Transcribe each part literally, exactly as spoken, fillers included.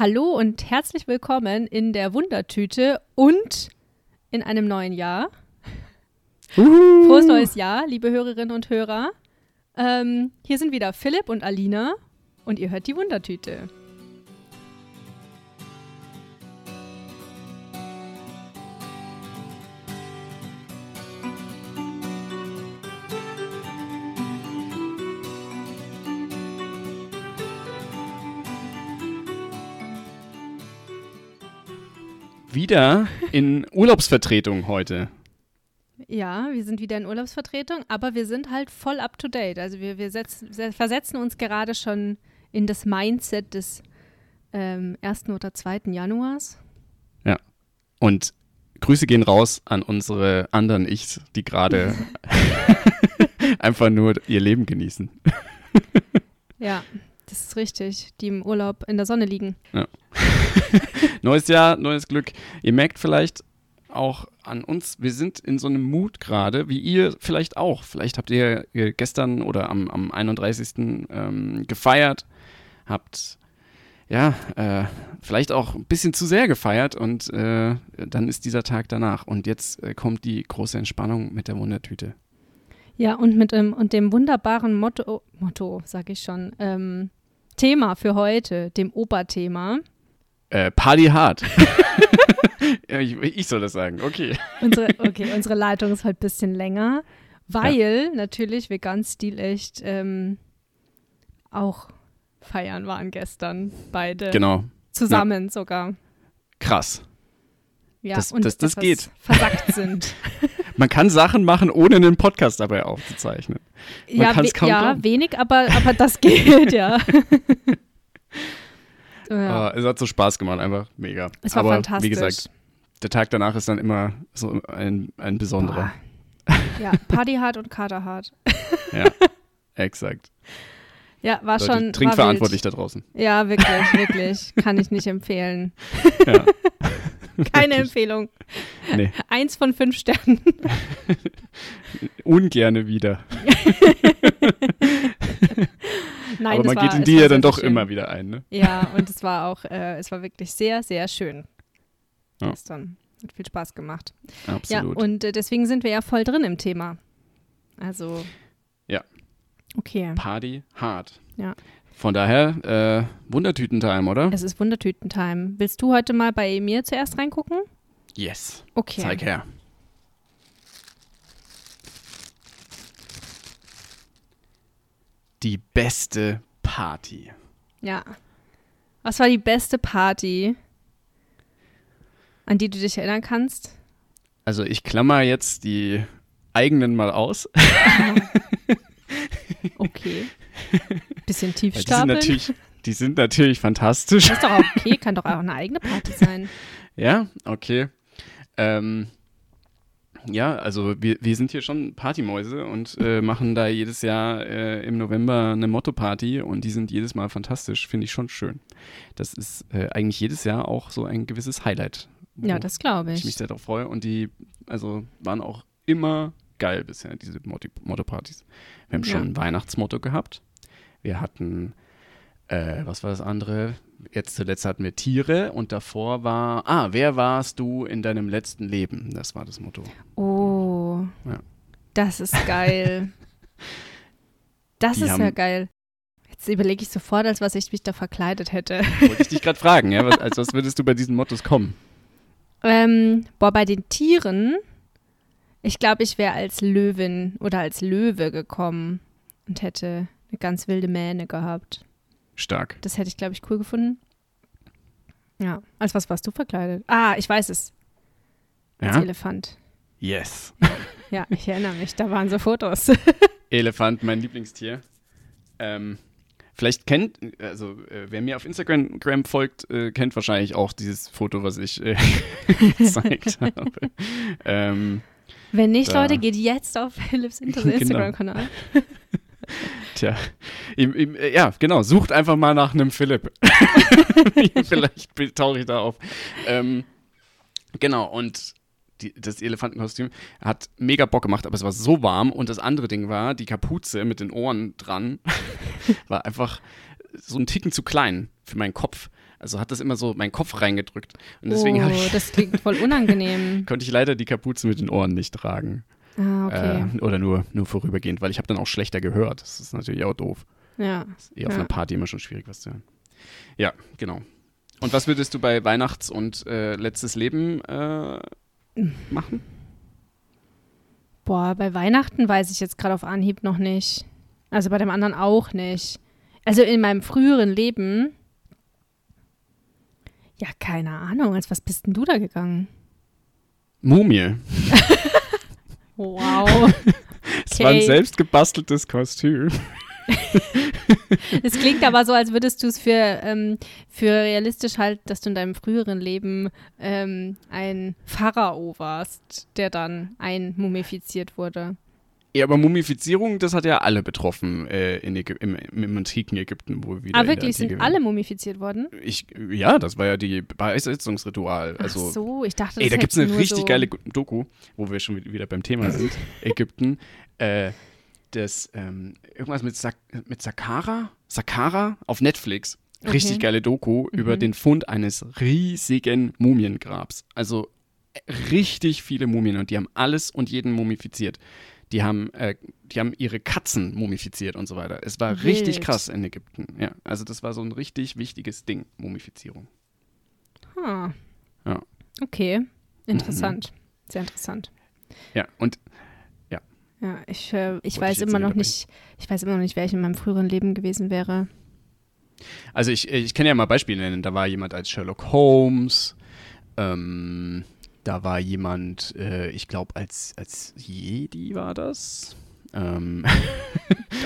Hallo und herzlich willkommen in der Wundertüte und in einem neuen Jahr. Uhu. Frohes neues Jahr, liebe Hörerinnen und Hörer. Ähm, hier sind wieder Philipp und Alina und ihr hört die Wundertüte. Wieder in Urlaubsvertretung heute. Ja, wir sind wieder in Urlaubsvertretung, aber wir sind halt voll up to date. Also wir, wir setzen, versetzen uns gerade schon in das Mindset des ähm, ersten oder zweiten Januars. Ja, und Grüße gehen raus an unsere anderen Ichs, die gerade einfach nur ihr Leben genießen. Ja, das ist richtig, die im Urlaub in der Sonne liegen. Ja. Neues Jahr, neues Glück. Ihr merkt vielleicht auch an uns, wir sind in so einem Mut gerade, wie ihr vielleicht auch. Vielleicht habt ihr gestern oder am, am einunddreißigsten Ähm, gefeiert, habt ja äh, vielleicht auch ein bisschen zu sehr gefeiert und äh, dann ist dieser Tag danach. Und jetzt äh, kommt die große Entspannung mit der Wundertüte. Ja, und mit ähm, und dem wunderbaren Motto, Motto sag ich schon, ähm, Thema für heute, dem Oberthema. Äh, Party hard. ich, ich soll das sagen, okay. unsere, okay, unsere Leitung ist halt ein bisschen länger, weil ja. natürlich wir ganz stilecht ähm, auch feiern waren gestern, beide. Genau. Zusammen ja. sogar. Krass. Ja, das, und das, das geht. Versackt sind. Man kann Sachen machen, ohne einen Podcast dabei aufzuzeichnen. Man ja, we- kaum ja wenig, aber, aber das geht, ja. Ja. Es hat so Spaß gemacht, einfach mega. Es war aber fantastisch. Wie gesagt, der Tag danach ist dann immer so ein, ein besonderer. Boah. Ja, Partyhard und Katerhard. Ja, exakt. Ja, war Leute, schon. Trinkverantwortlich da draußen. Ja, wirklich, wirklich. Kann ich nicht empfehlen. Ja. Keine Empfehlung. Nee. Eins von fünf Sternen. Ungerne wieder. Nein, aber man geht in die ja dann doch immer wieder ein, ne? Ja, und es war auch, äh, es war wirklich sehr, sehr schön. Ja. Gestern. Hat viel Spaß gemacht. Absolut. Ja, und äh, deswegen sind wir ja voll drin im Thema. Also. Ja. Okay. Party hard. Ja. Von daher, äh, Wundertüten-Time, oder? Es ist Wundertüten-Time. Willst du heute mal bei mir zuerst reingucken? Yes. Okay. Zeig her. Die beste Party. Ja. Was war die beste Party, an die du dich erinnern kannst? Also ich klammer jetzt die eigenen mal aus. Okay. Bisschen tiefstapeln. Die sind natürlich, die sind natürlich fantastisch. Das ist doch okay, kann doch auch eine eigene Party sein. Ja, okay. Ähm. Ja, also wir, wir sind hier schon Partymäuse und äh, machen da jedes Jahr äh, im November eine Motto-Party und die sind jedes Mal fantastisch, finde ich schon schön. Das ist äh, eigentlich jedes Jahr auch so ein gewisses Highlight. Ja, das glaube ich. Ich mich sehr darauf freue und die also waren auch immer geil bisher, diese Motto-Partys. Wir haben schon ja. ein Weihnachtsmotto gehabt. Wir hatten, äh, was war das andere? Jetzt zuletzt hatten wir Tiere und davor war, ah, wer warst du in deinem letzten Leben? Das war das Motto. Oh, ja. Das ist geil. Das die ist ja geil. Jetzt überlege ich sofort, als was ich mich da verkleidet hätte. Wollte ich dich gerade fragen, ja, was, als was würdest du bei diesen Mottos kommen? Ähm, boah, bei den Tieren, ich glaube, ich wäre als Löwin oder als Löwe gekommen und hätte eine ganz wilde Mähne gehabt. Stark. Das hätte ich, glaube ich, cool gefunden. Ja. Als was warst du verkleidet? Ah, ich weiß es. Als ja? Elefant. Yes. Ja, ich erinnere mich. Da waren so Fotos. Elefant, mein Lieblingstier. Ähm, vielleicht kennt, also äh, wer mir auf Instagram folgt, äh, kennt wahrscheinlich auch dieses Foto, was ich äh, gezeigt habe. Ähm, Wenn nicht, da. Leute, geht jetzt auf Philipps Instagram-Kanal. Genau. Tja, im, im, ja, genau, sucht einfach mal nach einem Philipp. Vielleicht tauche ich da auf. Ähm, genau, und die, das Elefantenkostüm hat mega Bock gemacht, aber es war so warm. Und das andere Ding war, die Kapuze mit den Ohren dran war einfach so einen Ticken zu klein für meinen Kopf. Also hat das immer so meinen Kopf reingedrückt. Und deswegen oh, habe ich das klingt voll unangenehm. Konnte ich leider die Kapuze mit den Ohren nicht tragen. Ah, okay. Äh, oder nur, nur vorübergehend, weil ich habe dann auch schlechter gehört. Das ist natürlich auch doof. Ja. Ist eh auf ja. einer Party immer schon schwierig, was zu hören. Ja, genau. Und was würdest du bei Weihnachts- und äh, letztes Leben äh, machen? Boah, bei Weihnachten weiß ich jetzt gerade auf Anhieb noch nicht. Also bei dem anderen auch nicht. Also in meinem früheren Leben, ja, keine Ahnung. Als was bist denn du da gegangen? Mumie. Wow. Es okay. war ein selbstgebasteltes Kostüm. Es klingt aber so, als würdest du es für, ähm, für realistisch halten, dass du in deinem früheren Leben ähm, ein Pharao warst, der dann einmumifiziert wurde. Ja, aber Mumifizierung, das hat ja alle betroffen äh, in Ägyp- im, im, im antiken Ägypten. Wo wir ah, wirklich? Sind waren. Alle mumifiziert worden? Ich, ja, das war ja die Beisetzungsritual. Also, ach so, ich dachte, das ey, da gibt es eine richtig so geile Doku, wo wir schon wieder beim Thema sind, Ägypten. Äh, das, ähm, irgendwas mit, Sa- mit Saqqara, Saqqara auf Netflix. Okay. Richtig geile Doku mhm. über den Fund eines riesigen Mumiengrabs. Also richtig viele Mumien und die haben alles und jeden mumifiziert. Die haben, äh, die haben ihre Katzen mumifiziert und so weiter. Es war Wild. richtig krass in Ägypten. Ja, also das war so ein richtig wichtiges Ding, Mumifizierung. Ah. Ja. Okay, interessant. Mhm. Sehr interessant. Ja, und ja. Ja, ich, äh, ich weiß ich immer noch nicht, ich weiß immer noch nicht, wer ich in meinem früheren Leben gewesen wäre. Also ich, ich kann ja mal Beispiele nennen. Da war jemand als Sherlock Holmes, ähm, da war jemand, äh, ich glaube, als, als Jedi war das. Ähm,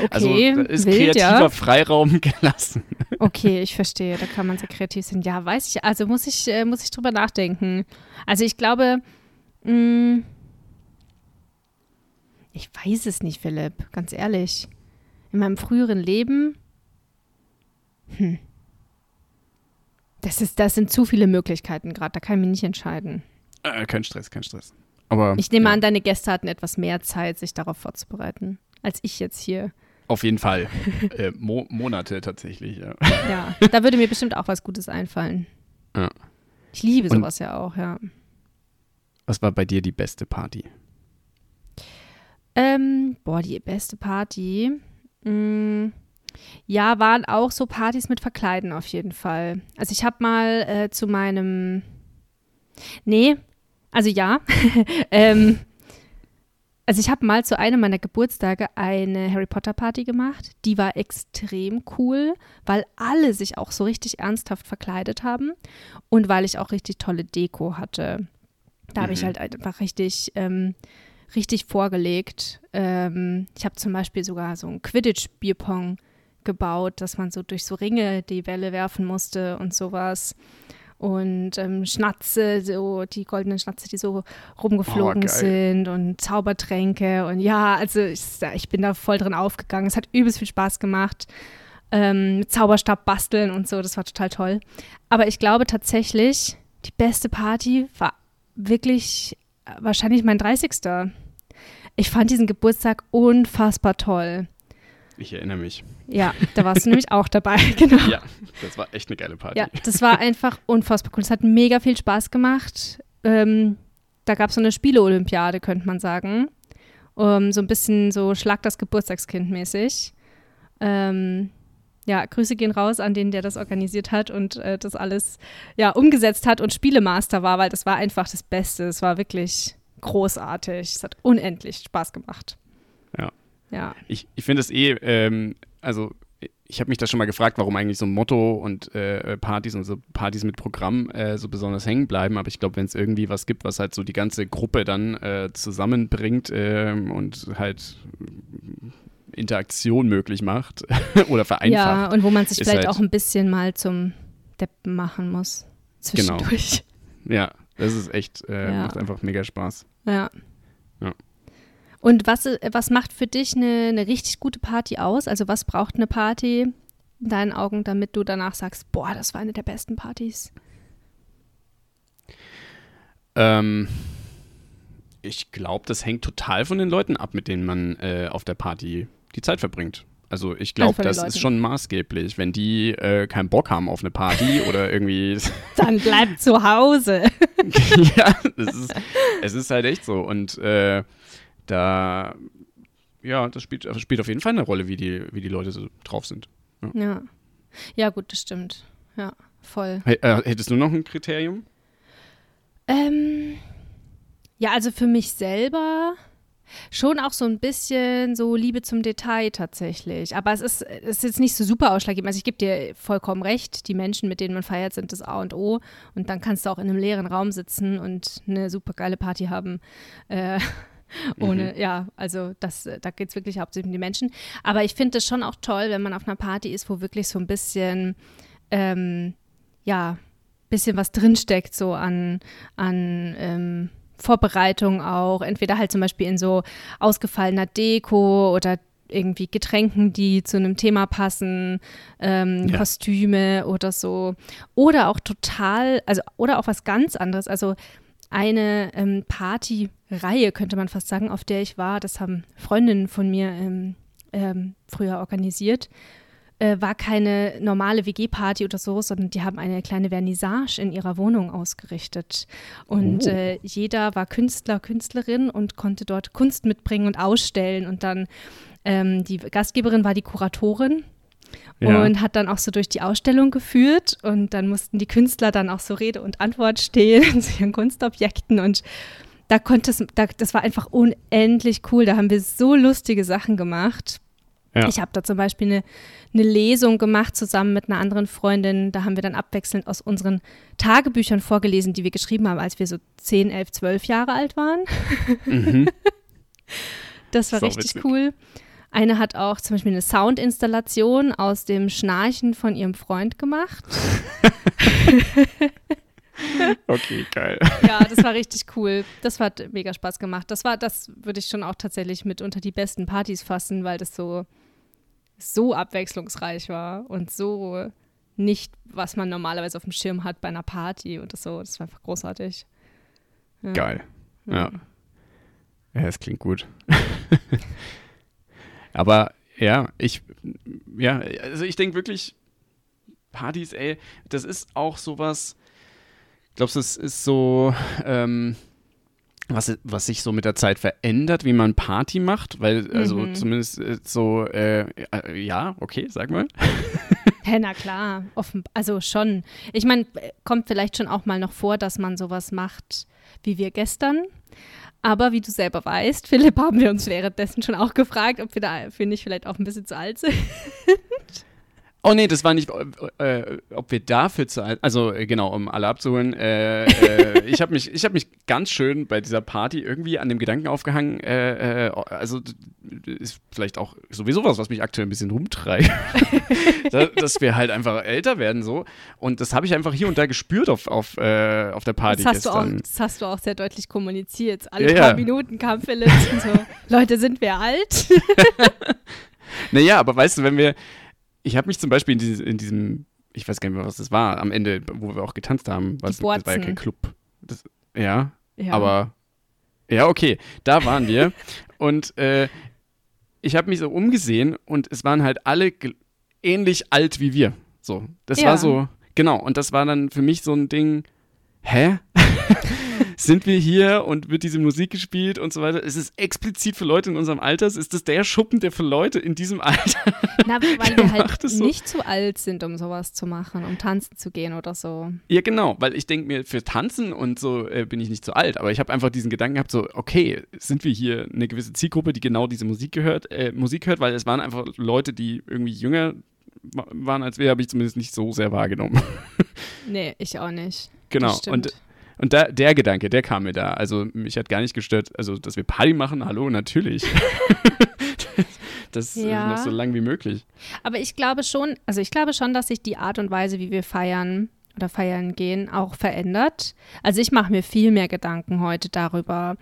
okay, also da ist wild, kreativer ja. Freiraum gelassen. Okay, ich verstehe, da kann man sehr kreativ sein. Ja, weiß ich, also muss ich, äh, muss ich drüber nachdenken. Also ich glaube, mh, ich weiß es nicht, Philipp, ganz ehrlich. In meinem früheren Leben, hm, das ist, das sind zu viele Möglichkeiten gerade, da kann ich mich nicht entscheiden. Kein Stress, kein Stress. Aber, ich nehme ja. an, deine Gäste hatten etwas mehr Zeit, sich darauf vorzubereiten, als ich jetzt hier. Auf jeden Fall. äh, Mo- Monate tatsächlich, ja. Ja, da würde mir bestimmt auch was Gutes einfallen. Ja. Ich liebe und sowas ja auch, ja. Was war bei dir die beste Party? Ähm, boah, die beste Party. Mhm. Ja, waren auch so Partys mit Verkleiden auf jeden Fall. Also ich habe mal äh, zu meinem Nee, also ja. ähm, also ich habe mal zu einem meiner Geburtstage eine Harry Potter Party gemacht. Die war extrem cool, weil alle sich auch so richtig ernsthaft verkleidet haben und weil ich auch richtig tolle Deko hatte. Da habe ich halt einfach richtig, ähm, richtig vorgelegt. Ähm, ich habe zum Beispiel sogar so ein Quidditch-Bierpong gebaut, dass man so durch so Ringe die Bälle werfen musste und sowas. Und ähm, Schnatze, so die goldenen Schnatze, die so rumgeflogen oh, sind und Zaubertränke. Und ja, also ich, ich bin da voll drin aufgegangen. Es hat übelst viel Spaß gemacht. Ähm, mit Zauberstab basteln und so, das war total toll. Aber ich glaube tatsächlich, die beste Party war wirklich wahrscheinlich mein dreißigsten Ich fand diesen Geburtstag unfassbar toll. Ich erinnere mich. Ja, da warst du nämlich auch dabei, genau. Ja, das war echt eine geile Party. Ja, das war einfach unfassbar cool. Es hat mega viel Spaß gemacht. Ähm, da gab es so eine Spiele-Olympiade, könnte man sagen. Um, so ein bisschen so Schlag das Geburtstagskind mäßig. Ähm, ja, Grüße gehen raus an den, der das organisiert hat und äh, das alles ja, umgesetzt hat und Spielemaster war, weil das war einfach das Beste. Es war wirklich großartig. Es hat unendlich Spaß gemacht. Ja. Ja. Ich, ich finde es eh, ähm, also ich habe mich da schon mal gefragt, warum eigentlich so ein Motto und äh, Partys und so Partys mit Programm äh, so besonders hängen bleiben. Aber ich glaube, wenn es irgendwie was gibt, was halt so die ganze Gruppe dann äh, zusammenbringt äh, und halt Interaktion möglich macht oder vereinfacht. Ja, und wo man sich vielleicht halt auch ein bisschen mal zum Deppen machen muss zwischendurch. Genau. Ja, das ist echt, äh, ja. macht einfach mega Spaß. Ja. Ja. Und was, was macht für dich eine, eine richtig gute Party aus? Also was braucht eine Party in deinen Augen, damit du danach sagst, boah, das war eine der besten Partys? Ähm, ich glaube, das hängt total von den Leuten ab, mit denen man äh, auf der Party die Zeit verbringt. Also ich glaube, also das Leute. Ist schon maßgeblich. Wenn die äh, keinen Bock haben auf eine Party oder irgendwie… Dann bleibt zu Hause. Ja, es ist, es ist halt echt so. Und äh, da, ja, das spielt, das spielt auf jeden Fall eine Rolle, wie die, wie die Leute so drauf sind. Ja. Ja, ja gut, das stimmt. Ja, voll. H- äh, hättest du noch ein Kriterium? Ähm, ja, also für mich selber… Schon auch so ein bisschen so Liebe zum Detail tatsächlich. Aber es ist, es ist jetzt nicht so super ausschlaggebend. Also ich gebe dir vollkommen recht, die Menschen, mit denen man feiert, sind das A und O. Und dann kannst du auch in einem leeren Raum sitzen und eine super geile Party haben. Äh, ohne, mhm. ja, also das, da geht es wirklich hauptsächlich um die Menschen. Aber ich finde es schon auch toll, wenn man auf einer Party ist, wo wirklich so ein bisschen, ähm, ja, bisschen was drinsteckt, so an, an, ähm, Vorbereitung auch, entweder halt zum Beispiel in so ausgefallener Deko oder irgendwie Getränken, die zu einem Thema passen, ähm, ja. Kostüme oder so. Oder auch total, also oder auch was ganz anderes, also eine ähm, Partyreihe, könnte man fast sagen, auf der ich war, das haben Freundinnen von mir ähm, ähm, früher organisiert, äh, war keine normale W G-Party oder so, sondern die haben eine kleine Vernissage in ihrer Wohnung ausgerichtet. Und oh. äh, jeder war Künstler, Künstlerin und konnte dort Kunst mitbringen und ausstellen. Und dann ähm, die Gastgeberin war die Kuratorin ja. und hat dann auch so durch die Ausstellung geführt. Und dann mussten die Künstler dann auch so Rede und Antwort stehen zu ihren Kunstobjekten. Und da konnte es, da, das war einfach unendlich cool. Da haben wir so lustige Sachen gemacht. Ja. Ich habe da zum Beispiel eine, eine Lesung gemacht zusammen mit einer anderen Freundin. Da haben wir dann abwechselnd aus unseren Tagebüchern vorgelesen, die wir geschrieben haben, als wir so zehn, elf, zwölf Jahre alt waren. Mhm. Das war so richtig witzig. Cool. Eine hat auch zum Beispiel eine Soundinstallation aus dem Schnarchen von ihrem Freund gemacht. Okay, geil. Ja, das war richtig cool. Das hat mega Spaß gemacht. Das war, das würde ich schon auch tatsächlich mit unter die besten Partys fassen, weil das so, so abwechslungsreich war und so nicht, was man normalerweise auf dem Schirm hat bei einer Party und das so. Das war einfach großartig. Ja. Geil. Ja. Ja, das klingt gut. Aber ja, ich, ja, also ich denke wirklich, Partys, ey, das ist auch sowas. Glaubst du, es ist so, ähm, was, was sich so mit der Zeit verändert, wie man Party macht? Weil, also mhm. zumindest so, äh, ja, okay, sag mal. Ja, na klar, offen, also schon. Ich meine, kommt vielleicht schon auch mal noch vor, dass man sowas macht, wie wir gestern. Aber wie du selber weißt, Philipp, haben wir uns währenddessen schon auch gefragt, ob wir dafür nicht vielleicht auch ein bisschen zu alt sind. Oh nee, das war nicht, äh, ob wir dafür zu alt, also äh, genau, um alle abzuholen, äh, äh, ich habe mich, ich hab mich ganz schön bei dieser Party irgendwie an dem Gedanken aufgehangen, äh, äh, also ist vielleicht auch sowieso was, was mich aktuell ein bisschen rumtreibt, dass wir halt einfach älter werden so und das habe ich einfach hier und da gespürt auf, auf, äh, auf der Party das hast gestern. Du auch, das hast du auch sehr deutlich kommuniziert, alle ja, paar ja. Minuten kam Philipp und so, Leute, sind wir alt? Naja, aber weißt du, wenn wir Ich habe mich zum Beispiel in diesem, in diesem, ich weiß gar nicht mehr, was das war, am Ende, wo wir auch getanzt haben, was, das war ja kein Club. Das, ja, ja, aber, ja, okay, da waren wir. Und äh, ich habe mich so umgesehen und es waren halt alle g- ähnlich alt wie wir. So, das ja. war so, genau. Und das war dann für mich so ein Ding, hä? Sind wir hier und wird diese Musik gespielt und so weiter? Es ist explizit für Leute in unserem Alter. Ist das der Schuppen, der für Leute in diesem Alter Na, weil wir halt so. Nicht zu alt sind, um sowas zu machen, um tanzen zu gehen oder so. Ja, genau, weil ich denke mir, für tanzen und so äh, bin ich nicht zu alt. Aber ich habe einfach diesen Gedanken gehabt, so, okay, sind wir hier eine gewisse Zielgruppe, die genau diese Musik gehört, äh, Musik hört, weil es waren einfach Leute, die irgendwie jünger waren als wir, habe ich zumindest nicht so sehr wahrgenommen. Nee, ich auch nicht. Genau, und Und da, der Gedanke, der kam mir da. Also mich hat gar nicht gestört, also dass wir Party machen, hallo, natürlich. Das, das ja. noch so lang wie möglich. Aber ich glaube schon, also ich glaube schon, dass sich die Art und Weise, wie wir feiern oder feiern gehen, auch verändert. Also ich mache mir viel mehr Gedanken heute darüber,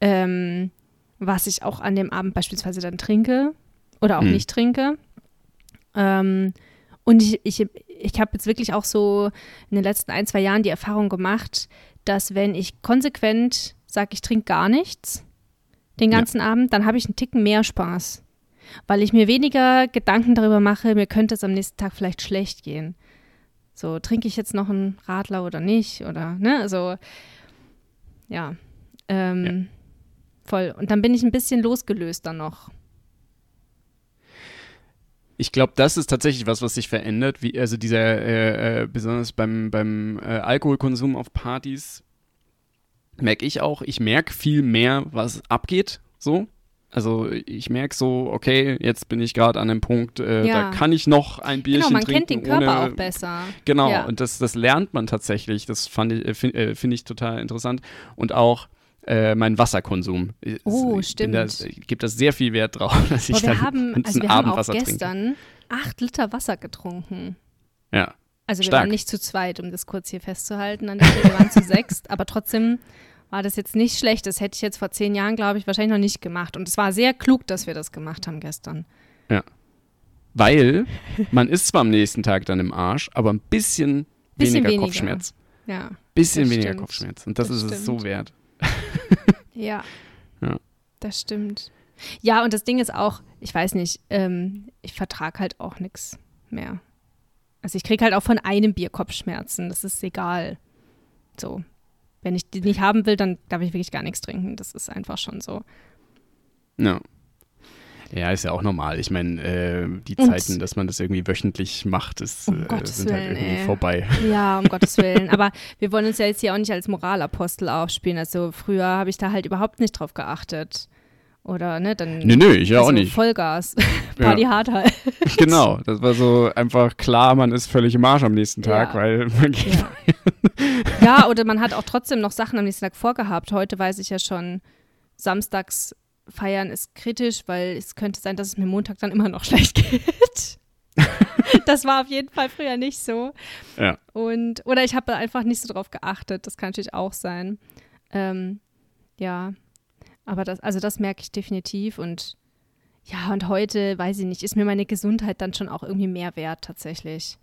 ähm, was ich auch an dem Abend beispielsweise dann trinke oder auch hm. nicht trinke. Ähm, und ich, ich, ich habe jetzt wirklich auch so in den letzten ein, zwei Jahren die Erfahrung gemacht, dass wenn ich konsequent sage, ich trinke gar nichts den ganzen ja. Abend, dann habe ich einen Ticken mehr Spaß. weil ich mir weniger Gedanken darüber mache, mir könnte es am nächsten Tag vielleicht schlecht gehen. So, trinke ich jetzt noch einen Radler oder nicht? Oder, ne, also, ja, ähm, ja. voll. Und dann bin ich ein bisschen losgelöster noch. Ich glaube, das ist tatsächlich was, was sich verändert. Wie, also dieser, äh, äh, besonders beim, beim äh, Alkoholkonsum auf Partys, merke ich auch, ich merke viel mehr, was abgeht, so. Also ich merke so, okay, jetzt bin ich gerade an dem Punkt, äh, ja. da kann ich noch ein Bierchen trinken. Genau, man trinken kennt den Körper ohne, auch besser. Genau, ja. und das, das lernt man tatsächlich, das fand ich, find, äh, finde ich total interessant. Und auch äh, mein Wasserkonsum. Oh, ich, stimmt. Da, ich gebe das sehr viel Wert drauf, dass ich dann den ganzen Abend Wasser trinke. Wir haben auch gestern acht Liter Wasser getrunken. Ja, Also stark. Wir waren nicht zu zweit, um das kurz hier festzuhalten, an der Stelle waren zu sechst, aber trotzdem war das jetzt nicht schlecht. Das hätte ich jetzt vor zehn Jahren, glaube ich, wahrscheinlich noch nicht gemacht. Und es war sehr klug, dass wir das gemacht haben gestern. Ja, weil man ist zwar am nächsten Tag dann im Arsch, aber ein bisschen, bisschen weniger, weniger Kopfschmerz. Ja. Bisschen weniger stimmt. Kopfschmerz. Und das, das ist stimmt. es so wert. ja. ja, das stimmt. Ja, und das Ding ist auch, ich weiß nicht, ähm, ich vertrage halt auch nichts mehr. Also ich kriege halt auch von einem Bier Kopfschmerzen. Das ist egal. So. Wenn ich die nicht haben will, dann darf ich wirklich gar nichts trinken. Das ist einfach schon so. Ja. Ja, ist ja auch normal. Ich meine, äh, die Und Zeiten, dass man das irgendwie wöchentlich macht, ist, um äh, sind Willen, halt irgendwie ey. vorbei. Ja, um Gottes Willen. Aber wir wollen uns ja jetzt hier auch nicht als Moralapostel aufspielen. Also früher habe ich da halt überhaupt nicht drauf geachtet. Oder, ne, dann. Nee, nee, ich ja also auch nicht. Vollgas. Party ja. hart halt. Genau, das war so einfach klar, man ist völlig im Arsch am nächsten Tag, ja. weil man geht. Ja. ja, oder man hat auch trotzdem noch Sachen am nächsten Tag vorgehabt. Heute weiß ich ja schon, samstags feiern ist kritisch, weil es könnte sein, dass es mir Montag dann immer noch schlecht geht. Das war auf jeden Fall früher nicht so. Ja. Und, oder ich habe da einfach nicht so drauf geachtet. Das kann natürlich auch sein. Ähm, ja. Aber das, also das merke ich definitiv und ja, und heute, weiß ich nicht, ist mir meine Gesundheit dann schon auch irgendwie mehr wert tatsächlich.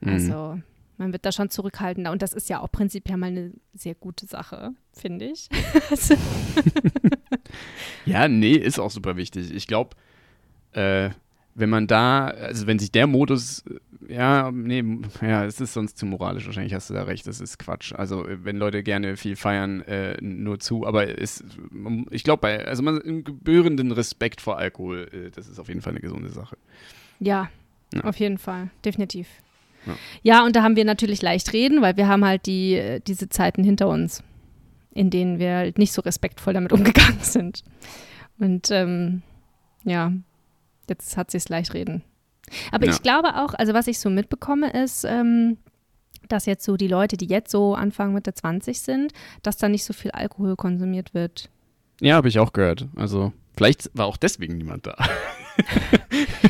Mhm. Also man wird da schon zurückhaltender und das ist ja auch prinzipiell mal eine sehr gute Sache, finde ich. also. Ja, nee, ist auch super wichtig. Ich glaube, äh, wenn man da, also wenn sich der Modus, ja, nee, ja, es ist sonst zu moralisch, wahrscheinlich hast du da recht, das ist Quatsch. Also wenn Leute gerne viel feiern, äh, nur zu, aber es, ich glaube, bei, also man, einen gebührenden Respekt vor Alkohol, äh, das ist auf jeden Fall eine gesunde Sache. Ja, ja. auf jeden Fall, definitiv. Ja. ja, und da haben wir natürlich leicht reden, weil wir haben halt die, diese Zeiten hinter uns, in denen wir halt nicht so respektvoll damit umgegangen sind. Und ähm, ja, jetzt hat sie es leicht reden. Aber ja. ich glaube auch, also was ich so mitbekomme ist, ähm, dass jetzt so die Leute, die jetzt so Anfang Mitte zwanzig sind, dass da nicht so viel Alkohol konsumiert wird. Ja, habe ich auch gehört. Also vielleicht war auch deswegen niemand da.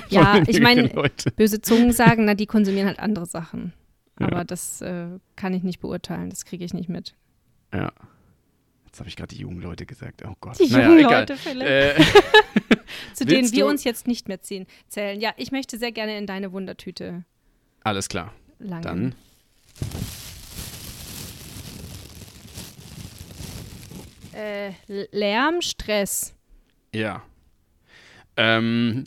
ja, ich meine, böse Zungen sagen, na die konsumieren halt andere Sachen. Aber ja. das äh, kann ich nicht beurteilen, das kriege ich nicht mit. Ja. Jetzt habe ich gerade die jungen Leute gesagt. Oh Gott. Die naja, jungen egal. Leute, Philipp. Äh, Zu denen wir du? uns jetzt nicht mehr ziehen, zählen. Ja, ich möchte sehr gerne in deine Wundertüte. Alles klar. Lange. Dann. Äh, Lärm, Stress. Ja. Ähm.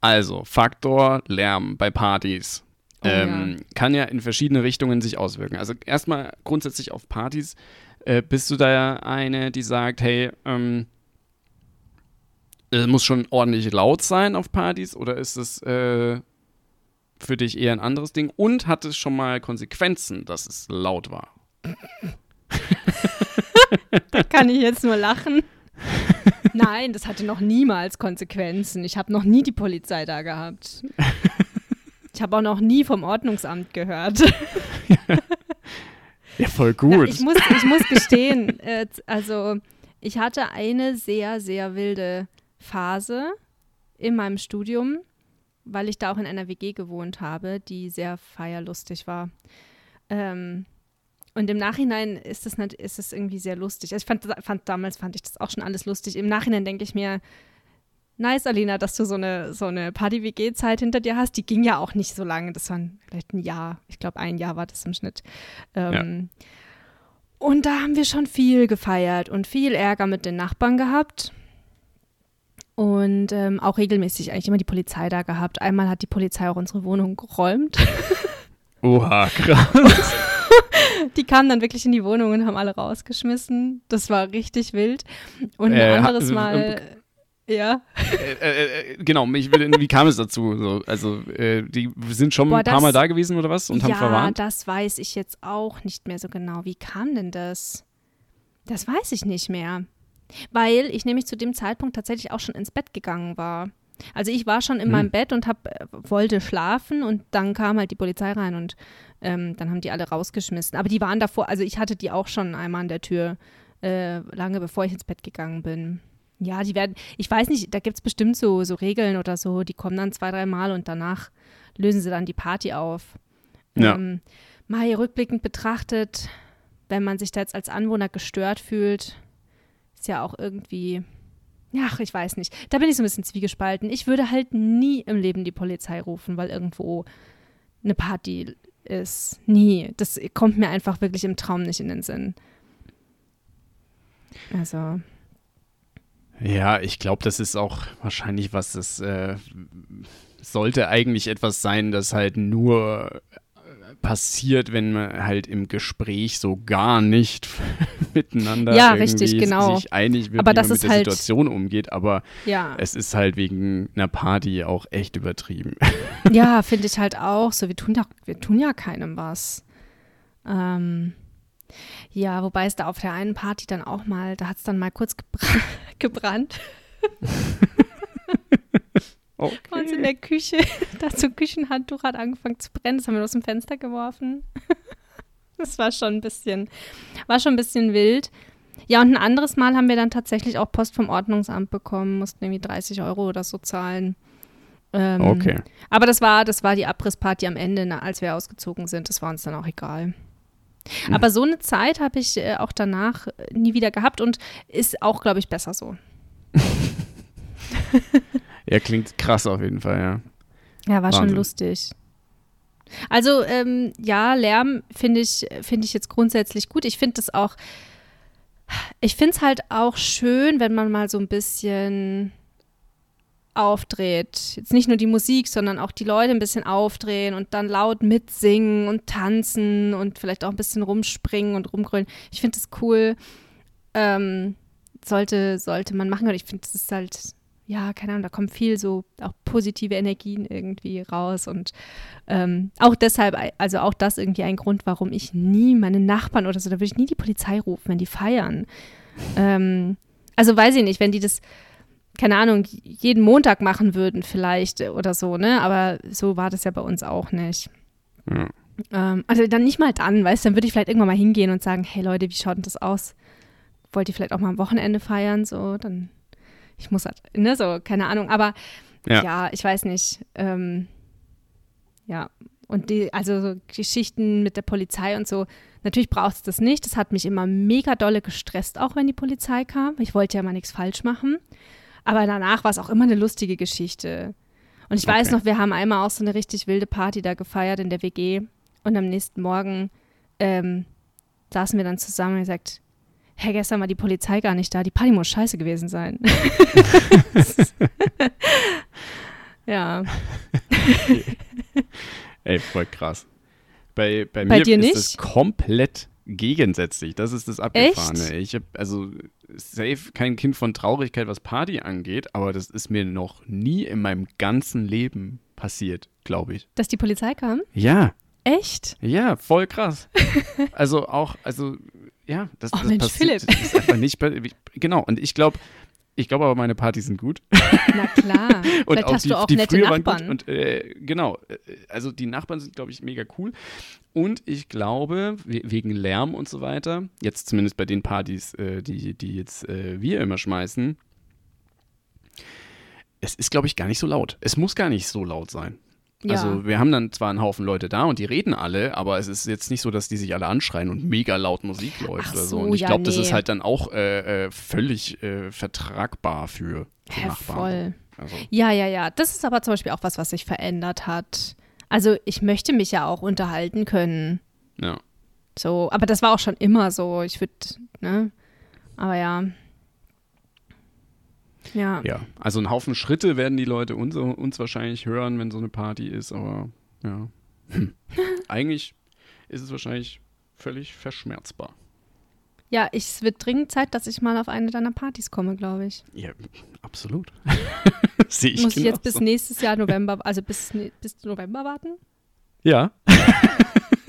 also, Faktor Lärm bei Partys. Oh, ähm, ja. Kann ja in verschiedene Richtungen sich auswirken. Also erstmal grundsätzlich auf Partys. Äh, bist du da eine, die sagt, hey, ähm, es muss schon ordentlich laut sein auf Partys oder ist es äh, für dich eher ein anderes Ding? Und hat es schon mal Konsequenzen, dass es laut war? Da kann ich jetzt nur lachen. Nein, das hatte noch niemals Konsequenzen. Ich habe noch nie die Polizei da gehabt. Ich habe auch noch nie vom Ordnungsamt gehört. Ja, voll gut. Na, ich, muss, ich muss gestehen, äh, also ich hatte eine sehr, sehr wilde Phase in meinem Studium, weil ich da auch in einer W G gewohnt habe, die sehr feierlustig war. Ähm, und im Nachhinein ist das, nicht, ist das irgendwie sehr lustig. Also ich fand, fand damals fand ich das auch schon alles lustig. Im Nachhinein denke ich mir, nice, Alina, dass du so eine, so eine Party-W G-Zeit hinter dir hast. Die ging ja auch nicht so lange. Das war vielleicht ein Jahr. Ich glaube, ein Jahr war das im Schnitt. Ähm, ja. Und da haben wir schon viel gefeiert und viel Ärger mit den Nachbarn gehabt. Und ähm, auch regelmäßig eigentlich immer die Polizei da gehabt. Einmal hat die Polizei auch unsere Wohnung geräumt. Oha, krass. Die kamen dann wirklich in die Wohnung und haben alle rausgeschmissen. Das war richtig wild. Und ein äh, anderes Mal, äh, äh, ja. Äh, äh, genau, ich will, wie kam es dazu? So, also äh, die sind schon Boah, ein paar das, Mal da gewesen oder was und haben ja, verwarnt? Ja, das weiß ich jetzt auch nicht mehr so genau. Wie kam denn das? Das weiß ich nicht mehr. Weil ich nämlich zu dem Zeitpunkt tatsächlich auch schon ins Bett gegangen war. Also ich war schon in hm. meinem Bett und hab, wollte schlafen und dann kam halt die Polizei rein und ähm, dann haben die alle rausgeschmissen. Aber die waren davor, also ich hatte die auch schon einmal an der Tür, äh, lange bevor ich ins Bett gegangen bin. Ja, die werden, ich weiß nicht, da gibt es bestimmt so, so Regeln oder so, die kommen dann zwei, drei Mal und danach lösen sie dann die Party auf. Ja. Ähm, mal hier rückblickend betrachtet, wenn man sich da jetzt als Anwohner gestört fühlt, ist ja auch irgendwie… Ach, ich weiß nicht. Da bin ich so ein bisschen zwiegespalten. Ich würde halt nie im Leben die Polizei rufen, weil irgendwo eine Party ist. Nie. Das kommt mir einfach wirklich im Traum nicht in den Sinn. Also. Ja, ich glaube, das ist auch wahrscheinlich was, das äh, sollte eigentlich etwas sein, das halt nur passiert, wenn man halt im Gespräch so gar nicht miteinander ja, richtig, genau. sich einig wird, aber wie man mit der halt Situation umgeht, aber ja. es ist halt wegen einer Party auch echt übertrieben. Ja, finde ich halt auch so, wir tun ja, wir tun ja keinem was. Ähm, ja, wobei es da auf der einen Party dann auch mal, da hat es dann mal kurz gebra- gebrannt. Okay. Bei uns in der Küche, das so Küchenhandtuch hat angefangen zu brennen, das haben wir aus dem Fenster geworfen. Das war schon ein bisschen, war schon ein bisschen wild. Ja, und ein anderes Mal haben wir dann tatsächlich auch Post vom Ordnungsamt bekommen, mussten irgendwie dreißig Euro oder so zahlen. Ähm, okay. Aber das war, das war die Abrissparty am Ende, na, als wir ausgezogen sind, das war uns dann auch egal. Hm. Aber so eine Zeit habe ich äh, auch danach nie wieder gehabt und ist auch, glaube ich, besser so. Ja, klingt krass auf jeden Fall, ja. Ja, war Wahnsinn. Schon lustig. Also, ähm, ja, Lärm finde ich, finde ich jetzt grundsätzlich gut. Ich finde das auch, ich finde es halt auch schön, wenn man mal so ein bisschen aufdreht. Jetzt nicht nur die Musik, sondern auch die Leute ein bisschen aufdrehen und dann laut mitsingen und tanzen und vielleicht auch ein bisschen rumspringen und rumgrölen. Ich finde das cool. Ähm, sollte, sollte man machen. Und ich finde, das ist halt ja, keine Ahnung, da kommt viel so auch positive Energien irgendwie raus und ähm, auch deshalb, also auch das irgendwie ein Grund, warum ich nie meine Nachbarn oder so, da würde ich nie die Polizei rufen, wenn die feiern. Ähm, also weiß ich nicht, wenn die das, keine Ahnung, jeden Montag machen würden vielleicht oder so, ne, aber so war das ja bei uns auch nicht. Ja. Ähm, also dann nicht mal dann, weißt du, dann würde ich vielleicht irgendwann mal hingehen und sagen, hey Leute, wie schaut denn das aus? Wollt ihr vielleicht auch mal am Wochenende feiern, so, dann ich muss halt, ne, so, keine Ahnung, aber ja, ja ich weiß nicht, ähm, ja, und die, also so Geschichten mit der Polizei und so, natürlich braucht es das nicht, das hat mich immer mega dolle gestresst, auch wenn die Polizei kam, ich wollte ja mal nichts falsch machen, aber danach war es auch immer eine lustige Geschichte und ich okay. weiß noch, wir haben einmal auch so eine richtig wilde Party da gefeiert in der W G und am nächsten Morgen ähm, saßen wir dann zusammen und gesagt, hey, gestern war die Polizei gar nicht da, die Party muss scheiße gewesen sein. Ja. Ey, voll krass. Bei, bei, bei mir dir ist nicht? Das komplett gegensätzlich, das ist das Abgefahrene. Echt? Ich habe also safe kein Kind von Traurigkeit, was Party angeht, aber das ist mir noch nie in meinem ganzen Leben passiert, glaube ich. Dass die Polizei kam? Ja. Echt? Ja, voll krass. Also auch, also ja, das, oh, das Mensch, passiert. Philipp. Das ist einfach nicht, genau, und ich glaube, ich glaube aber, meine Partys sind gut. Na klar, und vielleicht auch hast die, du auch die nette Nachbarn. Und, äh, genau, also die Nachbarn sind, glaube ich, mega cool. Und ich glaube, we- wegen Lärm und so weiter, jetzt zumindest bei den Partys, äh, die, die jetzt äh, wir immer schmeißen, es ist, glaube ich, gar nicht so laut. Es muss gar nicht so laut sein. Ja. Also wir haben dann zwar einen Haufen Leute da und die reden alle, aber es ist jetzt nicht so, dass die sich alle anschreien und mega laut Musik läuft so, oder so. Und ich ja, glaube, nee. das ist halt dann auch äh, äh, völlig äh, vertragbar für die Hä, Nachbarn. Voll. Also. Ja, ja, ja. Das ist aber zum Beispiel auch was, was sich verändert hat. Also ich möchte mich ja auch unterhalten können. Ja. So, aber das war auch schon immer so. Ich würde, ne? Aber ja. Ja. Ja. Also einen Haufen Schritte werden die Leute uns, uns wahrscheinlich hören, wenn so eine Party ist, aber ja. Hm. Eigentlich ist es wahrscheinlich völlig verschmerzbar. Ja, ich, es wird dringend Zeit, dass ich mal auf eine deiner Partys komme, glaube ich. Ja, absolut. Sehe ich. Muss genau ich jetzt so. Bis nächstes Jahr November, also bis, bis November warten? Ja.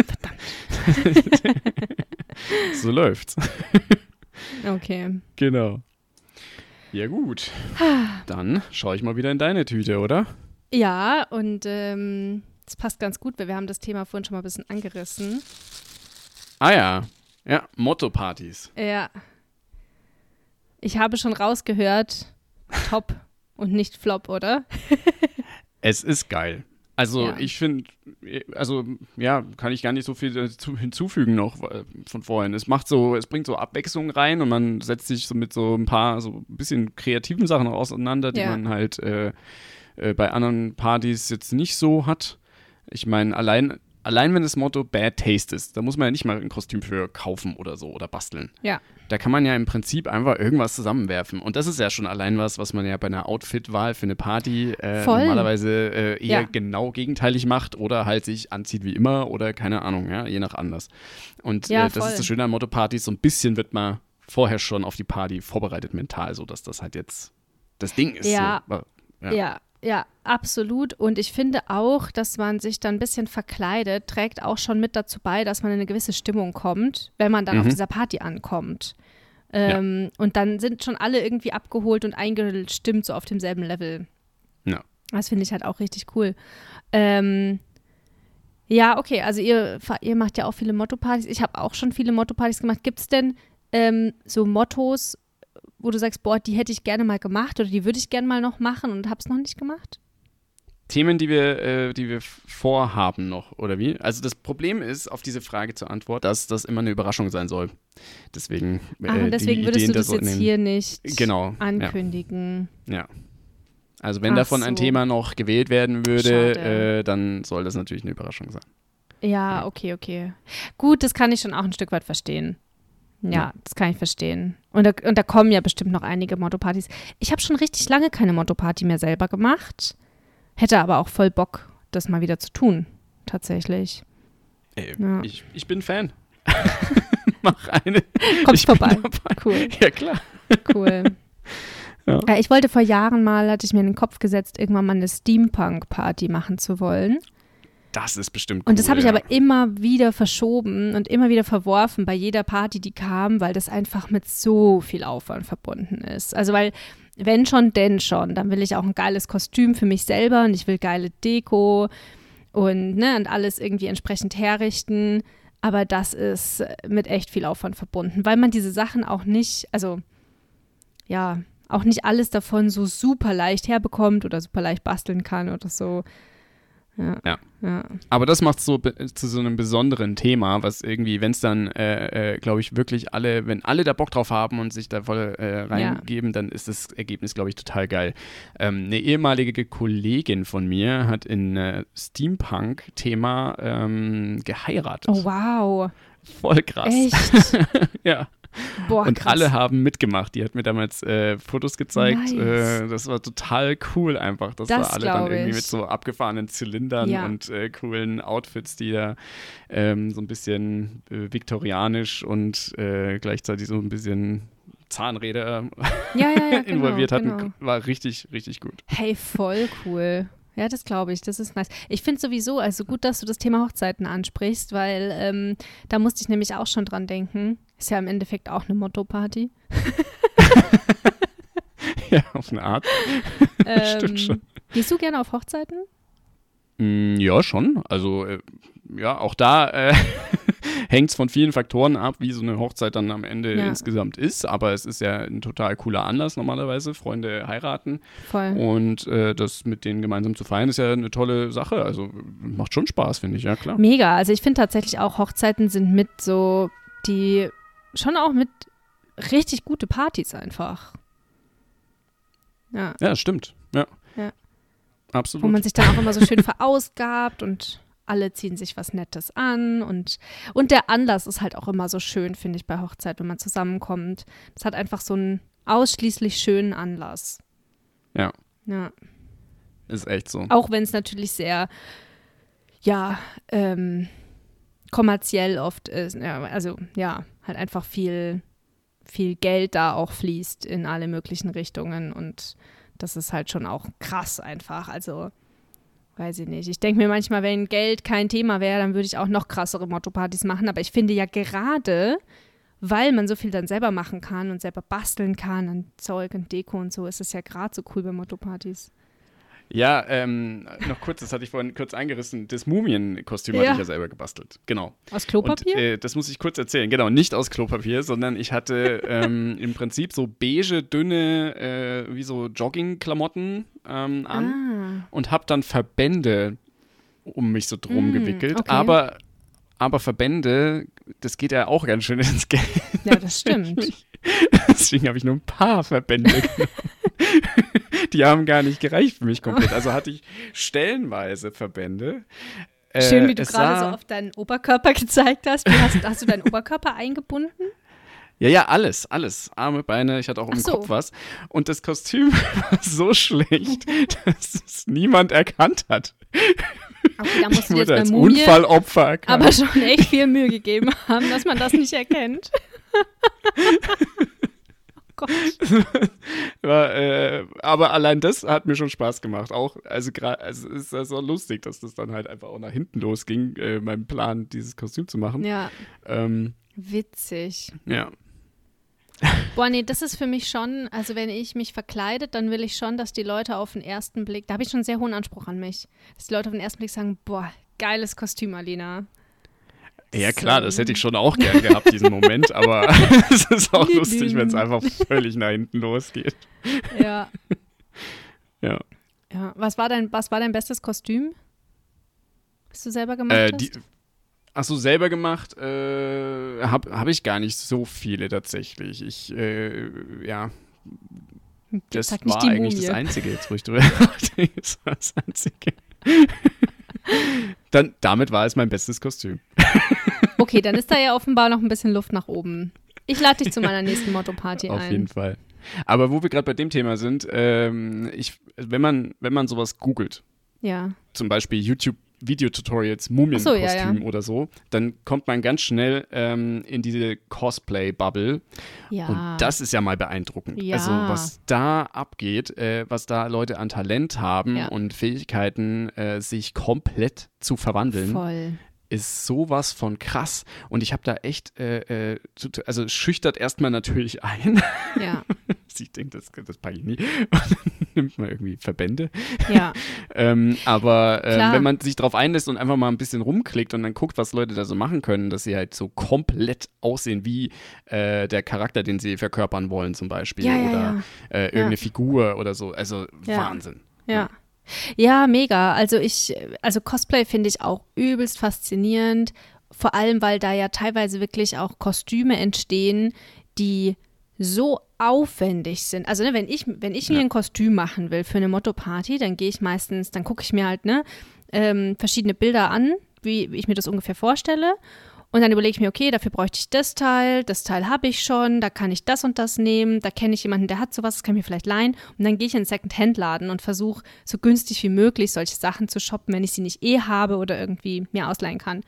Verdammt. So läuft's. Okay. Genau. Ja, gut. Dann schaue ich mal wieder in deine Tüte, oder? Ja, und ähm, das passt ganz gut, weil wir haben das Thema vorhin schon mal ein bisschen angerissen. Ah ja. Ja, Motto-Partys. Ja. Ich habe schon rausgehört, top und nicht flop, oder? Es ist geil. Also ja. Ich finde, also ja, kann ich gar nicht so viel dazu hinzufügen noch von vorhin. Es macht so, es bringt so Abwechslung rein und man setzt sich so mit so ein paar, so ein bisschen kreativen Sachen auseinander, die ja. man halt äh, äh, bei anderen Partys jetzt nicht so hat. Ich meine, allein Allein wenn das Motto Bad Taste ist, da muss man ja nicht mal ein Kostüm für kaufen oder so oder basteln. Ja. Da kann man ja im Prinzip einfach irgendwas zusammenwerfen. Und das ist ja schon allein was, was man ja bei einer Outfit-Wahl für eine Party äh, normalerweise äh, eher ja. genau gegenteilig macht oder halt sich anzieht wie immer oder keine Ahnung, ja, je nach Anlass. Und ja, äh, das ist das Schöne an Motto-Partys, so ein bisschen wird man vorher schon auf die Party vorbereitet mental, sodass das halt jetzt das Ding ist. Ja, so. ja. ja. Ja, absolut. Und ich finde auch, dass man sich dann ein bisschen verkleidet, trägt auch schon mit dazu bei, dass man in eine gewisse Stimmung kommt, wenn man dann mhm. auf dieser Party ankommt. Ähm, ja. Und dann sind schon alle irgendwie abgeholt und eingestimmt, so auf demselben Level. Ja. Das finde ich halt auch richtig cool. Ähm, ja, okay, also ihr, ihr macht ja auch viele Motto-Partys. Ich habe auch schon viele Motto-Partys gemacht. Gibt es denn ähm, so Mottos, wo du sagst, boah, die hätte ich gerne mal gemacht oder die würde ich gerne mal noch machen und hab's noch nicht gemacht? Themen, die wir, äh, die wir vorhaben noch, oder wie? Also das Problem ist, auf diese Frage zur Antwort, dass das immer eine Überraschung sein soll. Deswegen äh, ah, deswegen die würdest Ideen, du das, das jetzt nehmen. Hier nicht genau, ankündigen. Ja. ja. Also wenn Ach davon so. ein Thema noch gewählt werden würde, äh, dann soll das natürlich eine Überraschung sein. Ja, ja, okay, okay. Gut, das kann ich schon auch ein Stück weit verstehen. Ja, das kann ich verstehen. Und da, und da kommen ja bestimmt noch einige Motto-Partys. Ich habe schon richtig lange keine Motto-Party mehr selber gemacht, hätte aber auch voll Bock, das mal wieder zu tun, tatsächlich. Ey, ja. ich, ich bin Fan. Mach eine. Kommst vorbei. Cool. Ja, klar. Cool. Ja. Ja, ich wollte vor Jahren mal, hatte ich mir in den Kopf gesetzt, irgendwann mal eine Steampunk-Party machen zu wollen. Das ist bestimmt cool. Und das habe ich ja. aber immer wieder verschoben und immer wieder verworfen bei jeder Party, die kam, weil das einfach mit so viel Aufwand verbunden ist. Also weil, wenn schon, denn schon, dann will ich auch ein geiles Kostüm für mich selber und ich will geile Deko und, ne, und alles irgendwie entsprechend herrichten. Aber das ist mit echt viel Aufwand verbunden, weil man diese Sachen auch nicht, also ja, auch nicht alles davon so super leicht herbekommt oder super leicht basteln kann oder so. Ja, ja. ja. Aber das macht es so be- zu so einem besonderen Thema, was irgendwie, wenn es dann, äh, äh, glaube ich, wirklich alle, wenn alle da Bock drauf haben und sich da voll äh, reingeben, ja. dann ist das Ergebnis, glaube ich, total geil. Ähm, eine ehemalige Kollegin von mir hat in äh, Steampunk-Thema ähm, geheiratet. Oh, wow. Voll krass. Echt? Ja. Boah, und krass. Alle haben mitgemacht. Die hat mir damals äh, Fotos gezeigt. Nice. Äh, das war total cool einfach, dass das da alle dann irgendwie ich. mit so abgefahrenen Zylindern ja. und äh, coolen Outfits, die da ähm, so ein bisschen äh, viktorianisch und äh, gleichzeitig so ein bisschen Zahnräder ja, ja, ja, involviert genau, hatten. Genau. War richtig, richtig gut. Hey, voll cool. Ja, das glaube ich, das ist nice. Ich finde sowieso, also gut, dass du das Thema Hochzeiten ansprichst, weil ähm, da musste ich nämlich auch schon dran denken. Ist ja im Endeffekt auch eine Motto-Party. Ja, auf eine Art. ähm, Stimmt schon. Gehst du gerne auf Hochzeiten? Mm, ja, schon. Also, äh, ja, auch da äh, hängt es von vielen Faktoren ab, wie so eine Hochzeit dann am Ende ja. insgesamt ist. Aber es ist ja ein total cooler Anlass normalerweise. Freunde heiraten. Voll. Und äh, das mit denen gemeinsam zu feiern, ist ja eine tolle Sache. Also, macht schon Spaß, finde ich, ja klar. Mega. Also, ich finde tatsächlich auch, Hochzeiten sind mit so die schon auch mit richtig gute Partys einfach. Ja, ja stimmt. Ja. ja. Absolut. Wo man sich dann auch immer so schön verausgabt und alle ziehen sich was Nettes an. Und, und der Anlass ist halt auch immer so schön, finde ich, bei Hochzeit, wenn man zusammenkommt. Das hat einfach so einen ausschließlich schönen Anlass. Ja. Ja. Ist echt so. Auch wenn es natürlich sehr, ja, ähm, kommerziell oft ist. Ja, also, ja, halt einfach viel, viel Geld da auch fließt in alle möglichen Richtungen. Und das ist halt schon auch krass einfach. Also, weiß ich nicht. Ich denke mir manchmal, wenn Geld kein Thema wäre, dann würde ich auch noch krassere Motto-Partys machen. Aber ich finde ja gerade, weil man so viel dann selber machen kann und selber basteln kann und Zeug und Deko und so, ist es ja gerade so cool bei Motto-Partys. Ja, ähm, noch kurz, das hatte ich vorhin kurz eingerissen, das Mumienkostüm ja. hatte ich ja selber gebastelt, genau. Aus Klopapier? Und, äh, das muss ich kurz erzählen, genau, nicht aus Klopapier, sondern ich hatte ähm, im Prinzip so beige, dünne, äh, wie so Jogging-Klamotten ähm, an ah. und habe dann Verbände um mich so drum mm, gewickelt, okay. aber, aber Verbände, das geht ja auch ganz schön ins Geld. Ja, das stimmt. Deswegen habe ich nur ein paar Verbände genommen. Die haben gar nicht gereicht für mich komplett. Also hatte ich stellenweise Verbände. Schön, äh, wie du gerade so auf deinen Oberkörper gezeigt hast. Hast, hast du deinen Oberkörper eingebunden? Ja, ja, alles, alles. Arme, Beine, ich hatte auch im so. Kopf was. Und das Kostüm war so schlecht, dass es niemand erkannt hat. Okay, da musst du jetzt als Mumie, Unfallopfer erkannt. Aber schon echt viel Mühe gegeben haben, dass man das nicht erkennt. Gott. War, äh, aber allein das hat mir schon Spaß gemacht. Auch, also es also ist so also lustig, dass das dann halt einfach auch nach hinten losging, äh, mein Plan, dieses Kostüm zu machen. Ja. Ähm, Witzig. Ja. Boah, nee, das ist für mich schon, also wenn ich mich verkleide, dann will ich schon, dass die Leute auf den ersten Blick, da habe ich schon einen sehr hohen Anspruch an mich, dass die Leute auf den ersten Blick sagen, boah, geiles Kostüm, Alina. Ja klar, das hätte ich schon auch gern gehabt, diesen Moment, aber es ist auch lustig, wenn es einfach völlig nach hinten losgeht. Ja. Ja. Ja. Was war dein, was war dein bestes Kostüm? Hast du selber gemacht? Äh, die, achso, selber gemacht äh, habe hab ich gar nicht so viele tatsächlich. Ich, äh, ja, das war eigentlich das Einzige, jetzt wo ich drüber nachdenke, das war das Einzige. Dann, damit war es mein bestes Kostüm. Okay, dann ist da ja offenbar noch ein bisschen Luft nach oben. Ich lade dich zu meiner nächsten Motto-Party ein. Auf jeden Fall. Aber wo wir gerade bei dem Thema sind, ähm, ich, wenn man, wenn man sowas googelt, ja. zum Beispiel YouTube-Video-Tutorials, Mumienkostüm Ach so, ja, ja. oder so, dann kommt man ganz schnell ähm, in diese Cosplay-Bubble. Ja. Und das ist ja mal beeindruckend. Ja. Also was da abgeht, äh, was da Leute an Talent haben ja. und Fähigkeiten, äh, sich komplett zu verwandeln. Voll. Ist sowas von krass. Und ich habe da echt, äh, äh, also schüchtert erstmal natürlich ein. Ja. Ich denke, das, das packe ich nie. Und dann nimmt man irgendwie Verbände. Ja. ähm, aber äh, wenn man sich drauf einlässt und einfach mal ein bisschen rumklickt und dann guckt, was Leute da so machen können, dass sie halt so komplett aussehen wie äh, der Charakter, den sie verkörpern wollen zum Beispiel. Ja, ja, oder ja. Äh, irgendeine ja. Figur oder so. Also ja. Wahnsinn. Ja. ja. Ja, mega. Also ich, also Cosplay finde ich auch übelst faszinierend, vor allem, weil da ja teilweise wirklich auch Kostüme entstehen, die so aufwendig sind. Also ne, wenn ich, wenn ich mir ja. ein Kostüm machen will für eine Motto-Party, dann gehe ich meistens, dann gucke ich mir halt ne, ähm, verschiedene Bilder an, wie, wie ich mir das ungefähr vorstelle. Und dann überlege ich mir, okay, dafür bräuchte ich das Teil, das Teil habe ich schon, da kann ich das und das nehmen, da kenne ich jemanden, der hat sowas, das kann ich mir vielleicht leihen. Und dann gehe ich in einen Second-Hand-Laden und versuche, so günstig wie möglich solche Sachen zu shoppen, wenn ich sie nicht eh habe oder irgendwie mir ausleihen kann.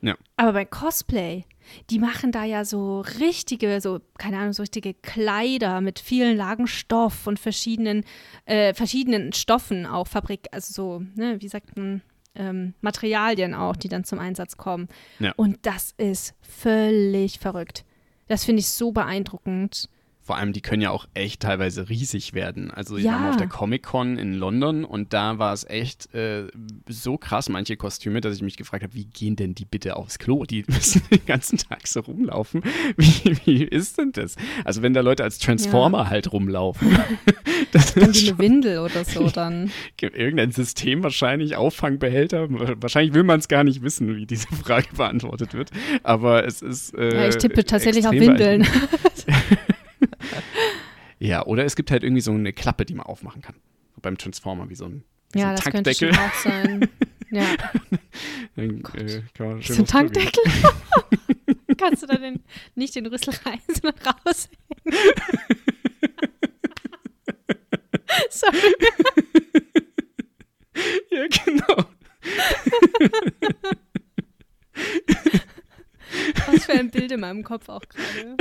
Ja. Aber bei Cosplay, die machen da ja so richtige, so, keine Ahnung, so richtige Kleider mit vielen Lagen Stoff und verschiedenen, äh, verschiedenen Stoffen auch, Fabrik, also so, ne, wie sagt man, Ähm, Materialien auch, die dann zum Einsatz kommen. Ja. Und das ist völlig verrückt. Das finde ich so beeindruckend. Vor allem, die können ja auch echt teilweise riesig werden. Also ich ja. war auf der Comic-Con in London und da war es echt äh, so krass, manche Kostüme, dass ich mich gefragt habe, wie gehen denn die bitte aufs Klo? Die müssen den ganzen Tag so rumlaufen. Wie, wie ist denn das? Also wenn da Leute als Transformer ja. halt rumlaufen. Das dann ist die eine Windel oder so dann. Irgendein System wahrscheinlich, Auffangbehälter. Wahrscheinlich will man es gar nicht wissen, wie diese Frage beantwortet wird. Aber es ist äh, ja, ich tippe tatsächlich auf Windeln. Ja, oder es gibt halt irgendwie so eine Klappe, die man aufmachen kann. So beim Transformer, wie so ein Tankdeckel. Ja, so das könnte schon auch sein. Ja. Dann, oh äh, kann man schön so ein Tankdeckel? Kannst du da den, nicht den Rüssel rein, sondern raushängen? Sorry, für ein Bild in meinem Kopf auch gerade.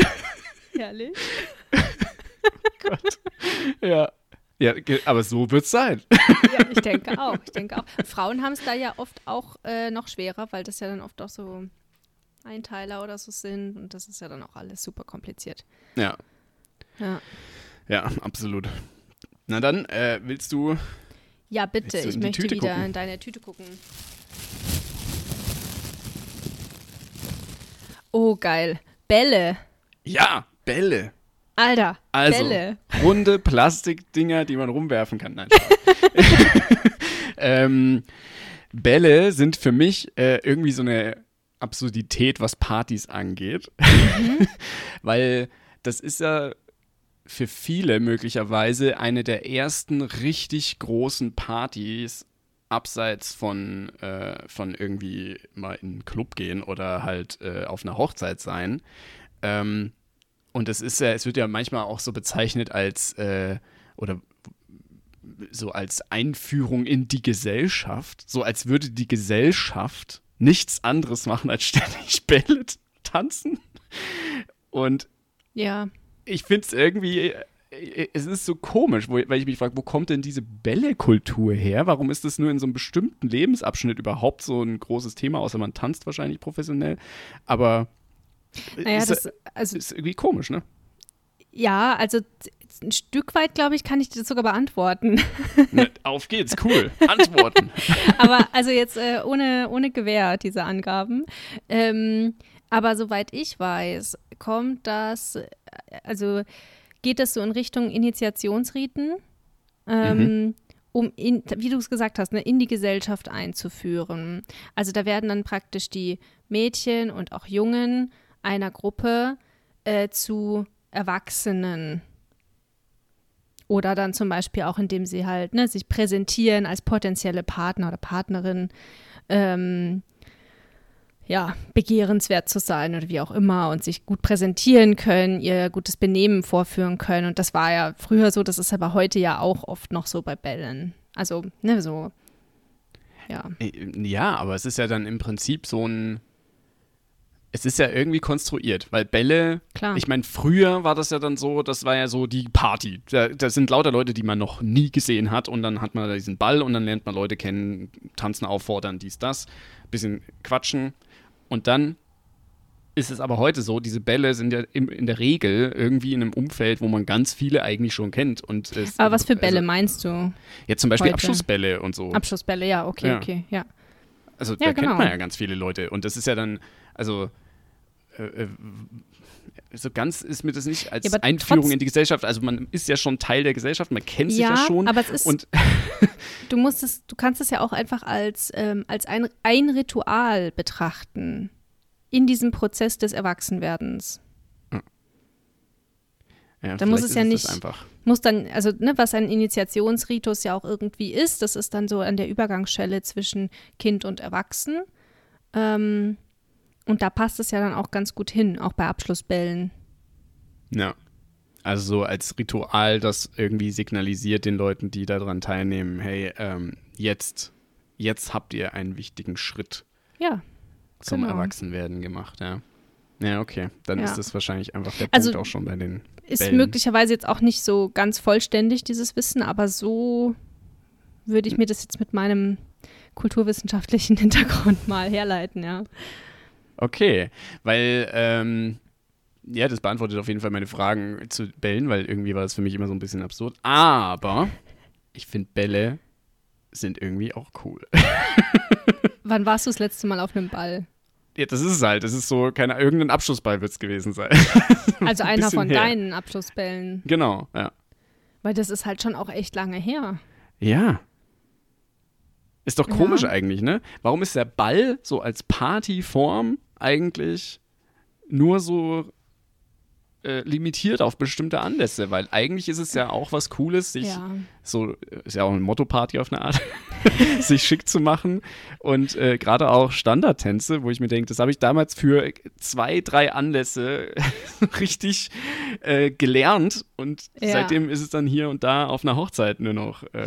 Herrlich. Oh Gott. Ja. Ja, aber so wird's sein. Ja, ich denke auch, ich denke auch. Frauen haben es da ja oft auch äh, noch schwerer, weil das ja dann oft auch so Einteiler oder so sind und das ist ja dann auch alles super kompliziert. Ja. Ja, ja absolut. Na dann, äh, willst du Ja, bitte, du ich möchte Tüte wieder gucken? In deine Tüte gucken. Oh, geil. Bälle. Ja, Bälle. Alter, also, Bälle. Runde Plastikdinger, die man rumwerfen kann. Nein, ähm, Bälle sind für mich äh, irgendwie so eine Absurdität, was Partys angeht. Mhm. Weil das ist ja für viele möglicherweise eine der ersten richtig großen Partys, abseits von, äh, von irgendwie mal in einen Club gehen oder halt äh, auf einer Hochzeit sein. Ähm, Und es ist ja, es wird ja manchmal auch so bezeichnet als äh, oder so als Einführung in die Gesellschaft, so als würde die Gesellschaft nichts anderes machen als ständig Bälle tanzen. Und ja, ich finde es irgendwie, es ist so komisch, wo, weil ich mich frage, wo kommt denn diese Bällekultur her? Warum ist das nur in so einem bestimmten Lebensabschnitt überhaupt so ein großes Thema, außer man tanzt wahrscheinlich professionell, aber Naja, ist, das also, ist irgendwie komisch, ne? Ja, also ein Stück weit, glaube ich, kann ich das sogar beantworten. Ne, auf geht's, cool, antworten. Aber also jetzt äh, ohne, ohne Gewähr, diese Angaben. Ähm, aber soweit ich weiß, kommt das, also geht das so in Richtung Initiationsriten, ähm, mhm. um, in, wie du es gesagt hast, ne, in die Gesellschaft einzuführen. Also da werden dann praktisch die Mädchen und auch Jungen einer Gruppe äh, zu Erwachsenen. Oder dann zum Beispiel auch, indem sie halt ne, sich präsentieren als potenzielle Partner oder Partnerin, ähm, ja, begehrenswert zu sein oder wie auch immer und sich gut präsentieren können, ihr gutes Benehmen vorführen können. Und das war ja früher so, das ist aber heute ja auch oft noch so bei Bällen. Also, ne, so, ja. Ja, aber es ist ja dann im Prinzip so ein Es ist ja irgendwie konstruiert, weil Bälle, Klar. ich meine, früher war das ja dann so, das war ja so die Party. Da, das sind lauter Leute, die man noch nie gesehen hat und dann hat man da diesen Ball und dann lernt man Leute kennen, tanzen, auffordern, dies, das, bisschen quatschen. Und dann ist es aber heute so, diese Bälle sind ja im, in der Regel irgendwie in einem Umfeld, wo man ganz viele eigentlich schon kennt. Und es, aber was für Bälle also, meinst du? Ja, zum Beispiel heute? Abschussbälle und so. Abschussbälle, ja, okay, ja. okay, ja. Also ja, da genau. kennt man ja ganz viele Leute und das ist ja dann, also so ganz ist mir das nicht als ja, Einführung in die Gesellschaft. Also man ist ja schon Teil der Gesellschaft, man kennt sich ja, ja schon. Aber es ist, und du musst es, du kannst es ja auch einfach als, ähm, als ein, ein Ritual betrachten in diesem Prozess des Erwachsenwerdens. Ja, ja da muss es ja nicht einfach. Muss dann, also ne, was ein Initiationsritus ja auch irgendwie ist, das ist dann so an der Übergangsschwelle zwischen Kind und Erwachsen. Ähm, Und da passt es ja dann auch ganz gut hin, auch bei Abschlussbällen. Ja, also so als Ritual, das irgendwie signalisiert den Leuten, die daran teilnehmen, hey, ähm, jetzt, jetzt habt ihr einen wichtigen Schritt ja, zum genau. Erwachsenwerden gemacht, ja. Ja, okay, dann ja. ist das wahrscheinlich einfach der also Punkt auch schon bei den ist Bällen. Möglicherweise jetzt auch nicht so ganz vollständig, dieses Wissen, aber so würde ich mir das jetzt mit meinem kulturwissenschaftlichen Hintergrund mal herleiten, ja. Okay, weil, ähm, ja, das beantwortet auf jeden Fall meine Fragen zu Bällen, weil irgendwie war das für mich immer so ein bisschen absurd. Aber ich finde, Bälle sind irgendwie auch cool. Wann warst du das letzte Mal auf einem Ball? Ja, das ist es halt. Das ist so, keine, irgendein Abschlussball wird es gewesen sein. Also ein einer von her. Deinen Abschlussbällen. Genau, ja. Weil das ist halt schon auch echt lange her. Ja. Ist doch komisch ja. eigentlich, ne? Warum ist der Ball so als Partyform eigentlich nur so äh, limitiert auf bestimmte Anlässe? Weil eigentlich ist es ja auch was Cooles, sich ja. so, ist ja auch eine Motto-Party auf eine Art, sich schick zu machen. Und äh, gerade auch Standardtänze, wo ich mir denke, das habe ich damals für zwei, drei Anlässe richtig äh, gelernt. Und ja. seitdem ist es dann hier und da auf einer Hochzeit nur noch äh,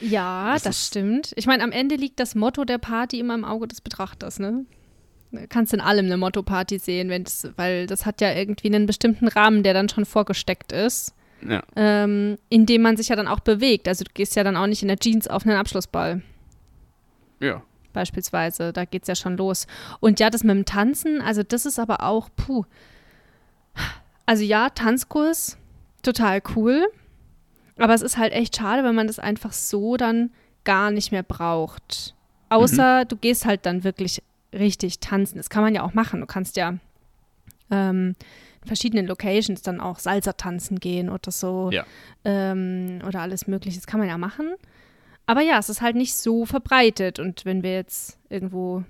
Ja, das, das stimmt. Ich meine, am Ende liegt das Motto der Party immer im Auge des Betrachters, ne? kannst in allem eine Motto-Party sehen, wenn's, weil das hat ja irgendwie einen bestimmten Rahmen, der dann schon vorgesteckt ist, ja. ähm, in dem man sich ja dann auch bewegt. Also du gehst ja dann auch nicht in der Jeans auf einen Abschlussball. Ja. Beispielsweise, da geht's ja schon los. Und ja, das mit dem Tanzen, also das ist aber auch, puh. Also ja, Tanzkurs, total cool. Aber es ist halt echt schade, wenn man das einfach so dann gar nicht mehr braucht. Außer mhm. du gehst halt dann wirklich richtig tanzen. Das kann man ja auch machen. Du kannst ja ähm, in verschiedenen Locations dann auch Salsa tanzen gehen oder so. Ja. Ähm, oder alles Mögliche. Das kann man ja machen. Aber ja, es ist halt nicht so verbreitet. Und wenn wir jetzt irgendwo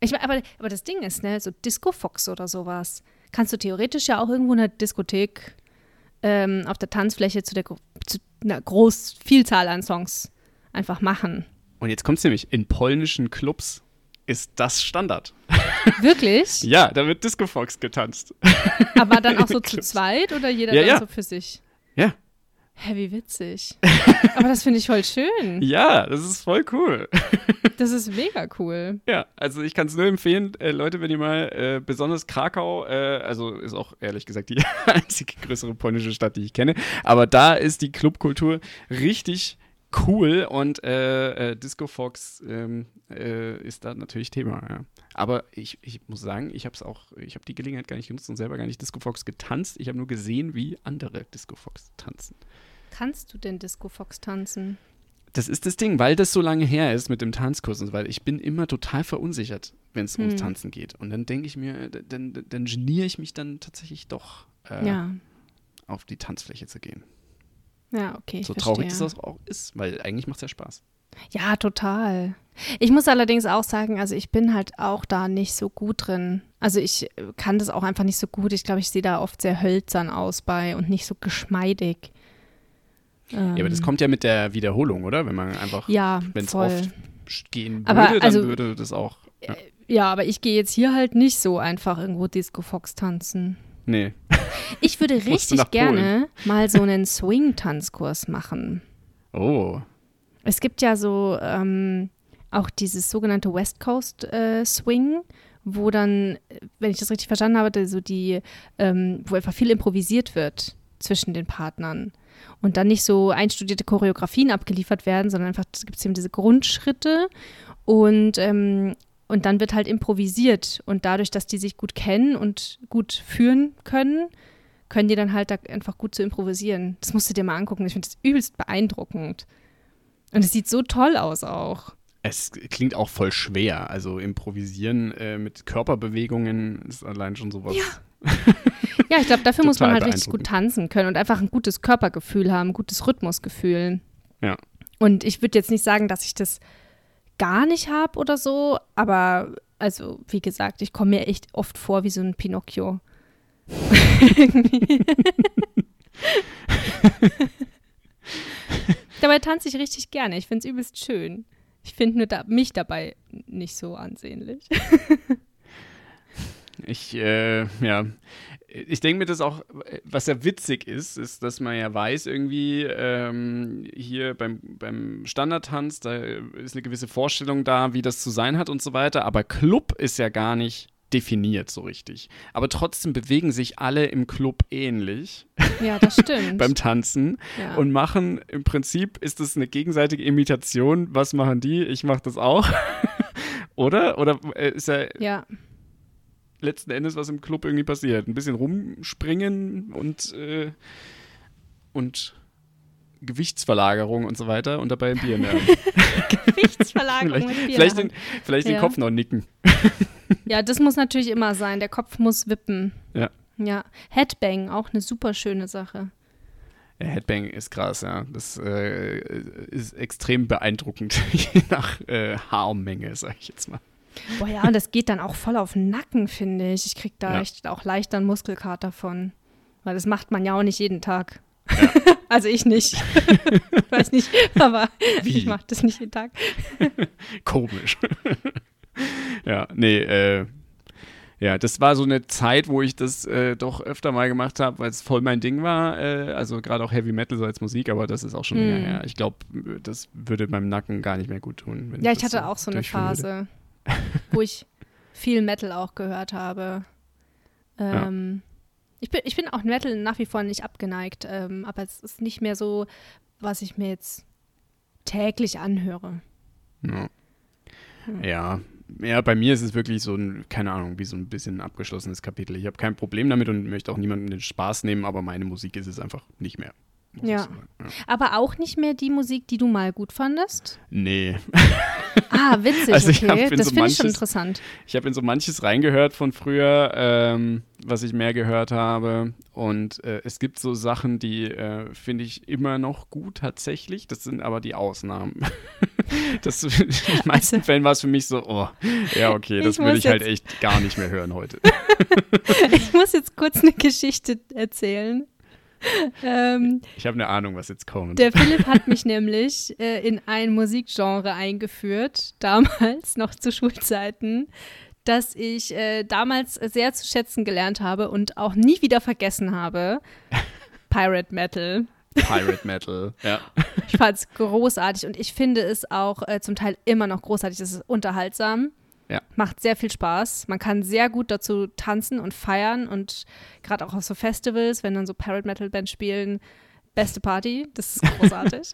ich meine, aber, aber das Ding ist, ne, so Disco-Fox oder sowas, kannst du theoretisch ja auch irgendwo in der Diskothek ähm, auf der Tanzfläche zu der zu einer großen Vielzahl an Songs einfach machen. Und jetzt kommt es nämlich, in polnischen Clubs ist das Standard. Wirklich? Ja, da wird Disco Fox getanzt. Aber dann auch so zu zweit oder jeder ja, dann ja. so für sich? Ja. Hä, wie witzig. Aber das finde ich voll schön. Ja, das ist voll cool. Das ist mega cool. Ja, also ich kann es nur empfehlen, äh, Leute, wenn ihr mal, äh, besonders Krakau, äh, also ist auch ehrlich gesagt die einzige größere polnische Stadt, die ich kenne, aber da ist die Clubkultur richtig cool und äh, äh, Disco Fox ähm, äh, ist da natürlich Thema. Ja. Aber ich, ich muss sagen, ich habe es auch, ich habe die Gelegenheit gar nicht genutzt und selber gar nicht Disco Fox getanzt. Ich habe nur gesehen, wie andere Disco Fox tanzen. Kannst du denn Disco Fox tanzen? Das ist das Ding, weil das so lange her ist mit dem Tanzkurs und weil ich bin immer total verunsichert, wenn es hm. ums Tanzen geht. Und dann denke ich mir, dann, dann, dann geniere ich mich dann tatsächlich doch, äh, ja. auf die Tanzfläche zu gehen. Ja, okay. So traurig das auch ist, weil eigentlich macht es ja Spaß. Ja, total. Ich muss allerdings auch sagen, also ich bin halt auch da nicht so gut drin. Also ich kann das auch einfach nicht so gut. Ich glaube, ich sehe da oft sehr hölzern aus bei und nicht so geschmeidig. Ähm, ja, aber das kommt ja mit der Wiederholung, oder? Wenn man einfach, ja, wenn es oft gehen würde, aber dann also, würde das auch. Ja, ja, aber ich gehe jetzt hier halt nicht so einfach irgendwo Disco Fox tanzen. Nee. Ich würde richtig gerne mal so einen Swing-Tanzkurs machen. Oh. Es gibt ja so ähm, auch dieses sogenannte West Coast äh, Swing, wo dann, wenn ich das richtig verstanden habe, so die, ähm, wo einfach viel improvisiert wird zwischen den Partnern und dann nicht so einstudierte Choreografien abgeliefert werden, sondern einfach, es gibt eben diese Grundschritte und ähm, Und dann wird halt improvisiert und dadurch, dass die sich gut kennen und gut führen können, können die dann halt da einfach gut zu improvisieren. Das musst du dir mal angucken. Ich finde das übelst beeindruckend. Und es sieht so toll aus auch. Es klingt auch voll schwer. Also improvisieren äh, mit Körperbewegungen ist allein schon sowas. Ja, ja, ich glaube, dafür muss man halt richtig gut tanzen können und einfach ein gutes Körpergefühl haben, ein gutes Rhythmusgefühl. Ja. Und ich würde jetzt nicht sagen, dass ich das gar nicht habe oder so, aber also wie gesagt, ich komme mir echt oft vor wie so ein Pinocchio. Dabei tanze ich richtig gerne. Ich finde es übelst schön. Ich finde nur da, mich dabei nicht so ansehnlich. Ich, äh, ja, ich denke mir das auch, was ja witzig ist, ist, dass man ja weiß, irgendwie ähm, hier beim, beim Standardtanz, da ist eine gewisse Vorstellung da, wie das zu sein hat und so weiter, aber Club ist ja gar nicht definiert so richtig. Aber trotzdem bewegen sich alle im Club ähnlich. Ja, das stimmt. Beim Tanzen. Ja. Und machen, im Prinzip ist das eine gegenseitige Imitation. Was machen die? Ich mache das auch. Oder? Oder ist ja... Ja. Letzten Endes, was im Club irgendwie passiert. Ein bisschen rumspringen und, äh, und Gewichtsverlagerung und so weiter und dabei ein Bier nehmen. Gewichtsverlagerung und Bier Vielleicht, den, vielleicht ja. den Kopf noch nicken. Ja, das muss natürlich immer sein. Der Kopf muss wippen. Ja. Ja. Headbang, auch eine super schöne Sache. Ja, Headbang ist krass, ja. Das äh, ist extrem beeindruckend, je nach äh, Haarmenge, sag ich jetzt mal. Boah ja, und das geht dann auch voll auf den Nacken, finde ich. Ich kriege da ja. echt auch leichter einen Muskelkater von. Weil das macht man ja auch nicht jeden Tag. Ja. Also ich nicht. Weiß nicht, aber Wie? ich mache das nicht jeden Tag. Komisch. Ja, nee, äh, ja, das war so eine Zeit, wo ich das äh, doch öfter mal gemacht habe, weil es voll mein Ding war. Äh, also gerade auch Heavy Metal so als Musik, aber das ist auch schon länger mm. her. Ich glaube, das würde meinem Nacken gar nicht mehr gut tun. Wenn ja, ich, ich hatte so auch so eine Phase. Würde. Wo ich viel Metal auch gehört habe. Ähm, ja. ich, bin, ich bin auch Metal nach wie vor nicht abgeneigt, ähm, aber es ist nicht mehr so, was ich mir jetzt täglich anhöre. Ja. Hm. Ja. Ja, bei mir ist es wirklich so ein, keine Ahnung, wie so ein bisschen ein abgeschlossenes Kapitel. Ich habe kein Problem damit und möchte auch niemandem den Spaß nehmen, aber meine Musik ist es einfach nicht mehr. Ja. ja. Aber auch nicht mehr die Musik, die du mal gut fandest? Nee. Ah, witzig, also ich okay. Das so finde ich schon interessant. Ich habe in so manches reingehört von früher, ähm, was ich mehr gehört habe. Und äh, es gibt so Sachen, die äh, finde ich immer noch gut tatsächlich. Das sind aber die Ausnahmen. Das, in den meisten also, Fällen war es für mich so, oh, ja okay, das würde ich halt echt gar nicht mehr hören heute. Ich muss jetzt kurz eine Geschichte erzählen. Ähm, ich habe eine Ahnung, was jetzt kommt. Der Philipp hat mich nämlich äh, in ein Musikgenre eingeführt, damals noch zu Schulzeiten, das ich äh, damals sehr zu schätzen gelernt habe und auch nie wieder vergessen habe. Pirate Metal. Pirate Metal, ja. Ich fand es großartig und ich finde es auch äh, zum Teil immer noch großartig. Es ist unterhaltsam, ja. Macht sehr viel Spaß. Man kann sehr gut dazu tanzen und feiern und gerade auch auf so Festivals, wenn dann so Pirate Metal Bands spielen, beste Party, das ist großartig.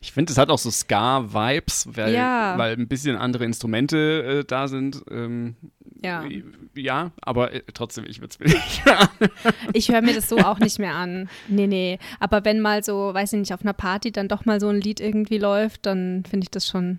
Ich finde, es hat auch so Ska-Vibes, weil, ja. weil ein bisschen andere Instrumente äh, da sind. Ähm, ja. Äh, ja, aber äh, trotzdem, ich würde es mir nicht mehr an. Ich höre mir das so auch nicht mehr an. Nee, nee. Aber wenn mal so, weiß ich nicht, auf einer Party dann doch mal so ein Lied irgendwie läuft, dann finde ich das schon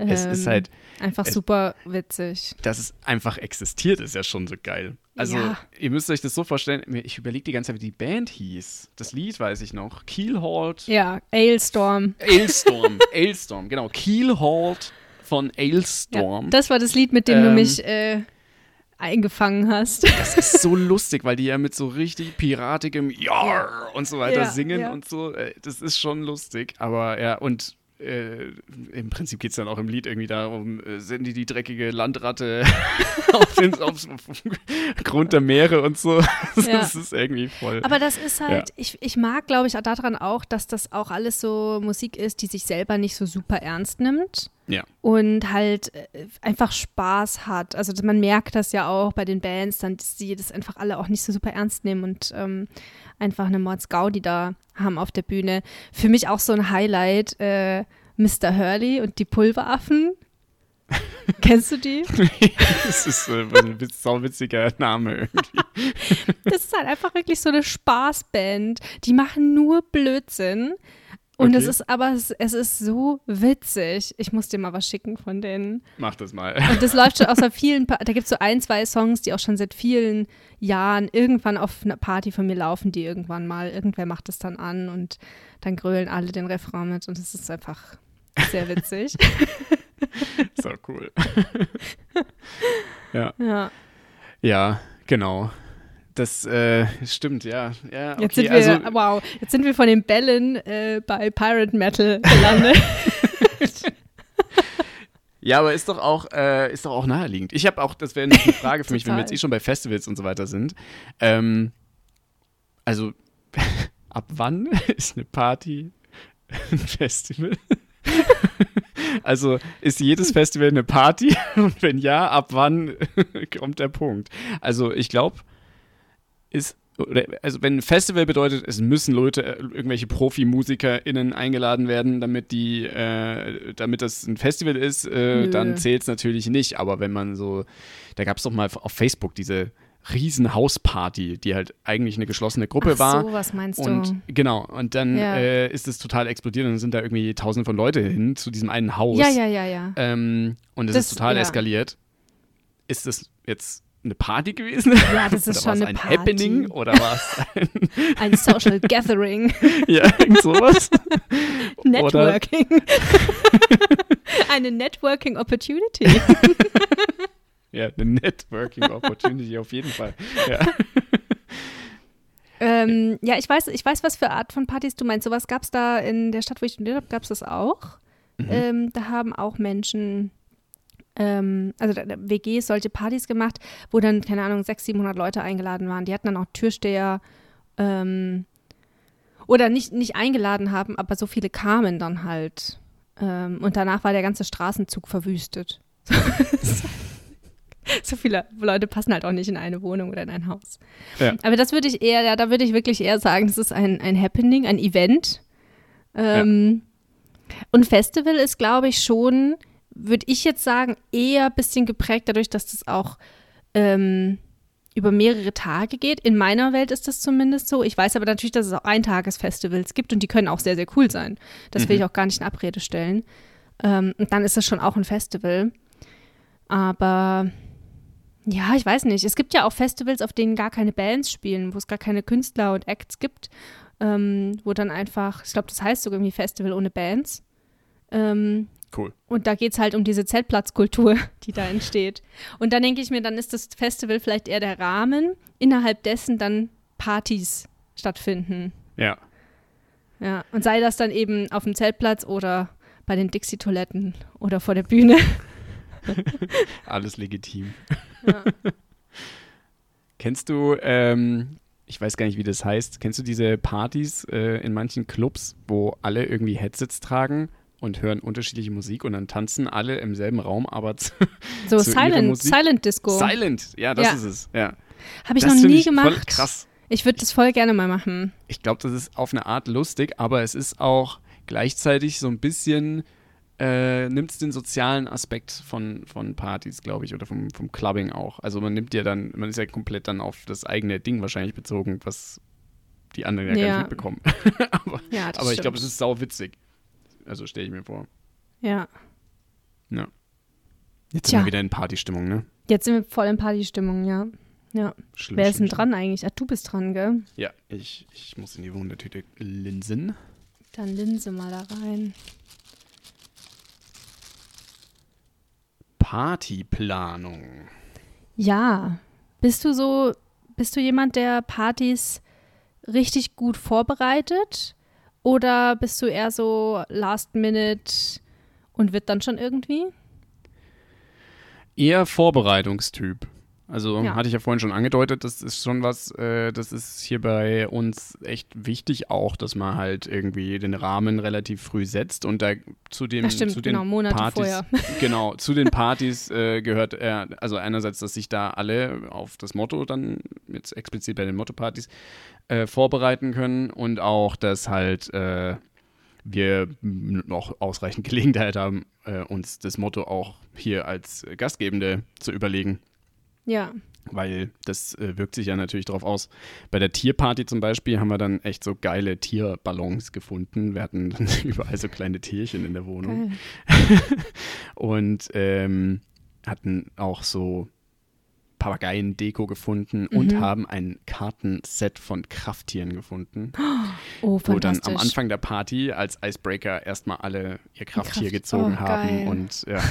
ähm, es ist halt, einfach es, super witzig. Dass es einfach existiert, ist ja schon so geil. Also, ja. Ihr müsst euch das so vorstellen, ich überlege die ganze Zeit, wie die Band hieß. Das Lied weiß ich noch. Keelholt. Ja, Alestorm. Alestorm, Alestorm, genau. Keelholt von Alestorm. Ja, das war das Lied, mit dem ähm, du mich äh, eingefangen hast. Das ist so lustig, weil die ja mit so richtig piratigem Yarr und so weiter ja, singen ja. und so. Das ist schon lustig, aber ja, und Äh, im Prinzip geht es dann auch im Lied irgendwie darum, äh, sind die die dreckige Landratte auf den auf, auf Grund der Meere und so. Das ja. ist irgendwie voll. Aber das ist halt, ja. ich, ich mag, glaube ich, auch daran auch, dass das auch alles so Musik ist, die sich selber nicht so super ernst nimmt. Ja. Und halt einfach Spaß hat. Also man merkt das ja auch bei den Bands, dann, dass die das einfach alle auch nicht so super ernst nehmen und ähm, einfach eine Mordsgaudi da haben auf der Bühne. Für mich auch so ein Highlight, äh, Mister Hurley und die Pulveraffen. Kennst du die? Das ist äh, ein sauwitziger Name irgendwie. Das ist halt einfach wirklich so eine Spaßband. Die machen nur Blödsinn. Und okay. es ist aber, es ist so witzig. Ich muss dir mal was schicken von denen. Mach das mal. Und das läuft schon aus einer vielen, pa- da gibt es so ein, zwei Songs, die auch schon seit vielen Jahren irgendwann auf einer Party von mir laufen, die irgendwann mal, irgendwer macht das dann an und dann grölen alle den Refrain mit und es ist einfach sehr witzig. So cool. Ja. Ja. Ja, genau. Das äh, stimmt, ja. ja okay. Jetzt sind wir, also, wow, jetzt sind wir von den Bällen äh, bei Pirate Metal gelandet. Ja, aber ist doch auch, äh, ist doch auch naheliegend. Ich habe auch, das wäre eine Frage für mich, wenn wir jetzt eh schon bei Festivals und so weiter sind. Ähm, also, ab wann ist eine Party ein Festival? Also ist jedes Festival eine Party? Und wenn ja, ab wann kommt der Punkt? Also ich glaube, ist, oder, also wenn ein Festival bedeutet, es müssen Leute, irgendwelche ProfimusikerInnen eingeladen werden, damit die, äh, damit das ein Festival ist, äh, dann zählt es natürlich nicht. Aber wenn man so, da gab es doch mal auf Facebook diese riesen Hausparty, die halt eigentlich eine geschlossene Gruppe Ach, war. So, was meinst du? Und, genau, und dann ja. äh, ist es total explodiert und dann sind da irgendwie tausende von Leute hin zu diesem einen Haus. Ja, ja, ja, ja. Ähm, und es ist total ja. eskaliert. Ist das jetzt eine Party gewesen? Ja, das ist oder schon eine ein Party. Happening oder war es ein ein Social Gathering? Ja, irgend sowas. Networking. Eine Networking Opportunity. Ja, eine Networking Opportunity auf jeden Fall. Ja. Ähm, ja, ich weiß, ich weiß, was für Art von Partys du meinst. Sowas gab es da in der Stadt, wo ich studiert habe, gab es das auch. Mhm. Ähm, da haben auch Menschen also W Gs solche Partys gemacht, wo dann, keine Ahnung, sechshundert, siebenhundert Leute eingeladen waren. Die hatten dann auch Türsteher ähm, oder nicht, nicht eingeladen haben, aber so viele kamen dann halt. Ähm, und danach war der ganze Straßenzug verwüstet. So viele Leute passen halt auch nicht in eine Wohnung oder in ein Haus. Ja. Aber das würde ich eher, ja, da würde ich wirklich eher sagen, es ist ein, ein Happening, ein Event. Ähm, ja. Und Festival ist, glaube ich, schon, würde ich jetzt sagen, eher ein bisschen geprägt dadurch, dass das auch ähm, über mehrere Tage geht. In meiner Welt ist das zumindest so. Ich weiß aber natürlich, dass es auch Eintagesfestivals gibt und die können auch sehr, sehr cool sein. Das mhm. will ich auch gar nicht in Abrede stellen. Ähm, und dann ist das schon auch ein Festival. Aber ja, ich weiß nicht. Es gibt ja auch Festivals, auf denen gar keine Bands spielen, wo es gar keine Künstler und Acts gibt, ähm, wo dann einfach, ich glaube, das heißt sogar irgendwie Festival ohne Bands. Ähm, cool. Und da geht es halt um diese Zeltplatzkultur, die da entsteht. Und dann denke ich mir, dann ist das Festival vielleicht eher der Rahmen, innerhalb dessen dann Partys stattfinden. Ja. Ja, und sei das dann eben auf dem Zeltplatz oder bei den Dixie-Toiletten oder vor der Bühne. Alles legitim. Ja. Kennst du, ähm, ich weiß gar nicht, wie das heißt, kennst du diese Partys äh, in manchen Clubs, wo alle irgendwie Headsets tragen und hören unterschiedliche Musik und dann tanzen alle im selben Raum, aber zu, so zu Silent, ihrer Musik? Silent Disco. Silent, ja, das ja. ist es. Ja. Habe ich das noch nie ich gemacht. Voll krass. Ich würde das voll gerne mal machen. Ich glaube, das ist auf eine Art lustig, aber es ist auch gleichzeitig so ein bisschen Äh, nimmt es den sozialen Aspekt von, von Partys, glaube ich, oder vom, vom Clubbing auch. Also man nimmt ja dann, man ist ja komplett dann auf das eigene Ding wahrscheinlich bezogen, was die anderen ja, ja. gar nicht mitbekommen. aber ja, aber ich glaube, es ist sau witzig. Also stelle ich mir vor. Ja. Ja. Jetzt Tja. sind wir wieder in Partystimmung, ne? Jetzt sind wir voll in Partystimmung, ja. Ja. Schlimm, Wer schlimm, ist denn dran schlimm. eigentlich? Ach, du bist dran, gell? Ja, ich, ich muss in die Wundertüte linsen. Dann linse mal da rein. Partyplanung. Ja, bist du so, bist du jemand, der Partys richtig gut vorbereitet oder bist du eher so last minute und wird dann schon irgendwie? Eher Vorbereitungstyp. Also ja. hatte ich ja vorhin schon angedeutet, das ist schon was, äh, das ist hier bei uns echt wichtig auch, dass man halt irgendwie den Rahmen relativ früh setzt und da zu den, ja, stimmt, zu den genau, Monate Partys, vorher. Genau, zu den Partys äh, gehört, äh, also einerseits, dass sich da alle auf das Motto dann, jetzt explizit bei den Motto-Partys, äh, vorbereiten können und auch, dass halt äh, wir noch ausreichend Gelegenheit haben, äh, uns das Motto auch hier als Gastgebende zu überlegen. Ja. Weil das äh, wirkt sich ja natürlich drauf aus. Bei der Tierparty zum Beispiel haben wir dann echt so geile Tierballons gefunden. Wir hatten dann überall so kleine Tierchen in der Wohnung. Und ähm, hatten auch so Papageien-Deko gefunden mhm. und haben ein Kartenset von Krafttieren gefunden. Oh, fantastisch. Wo dann am Anfang der Party als Icebreaker erstmal alle ihr Krafttier Kraft- gezogen oh, haben geil. und ja,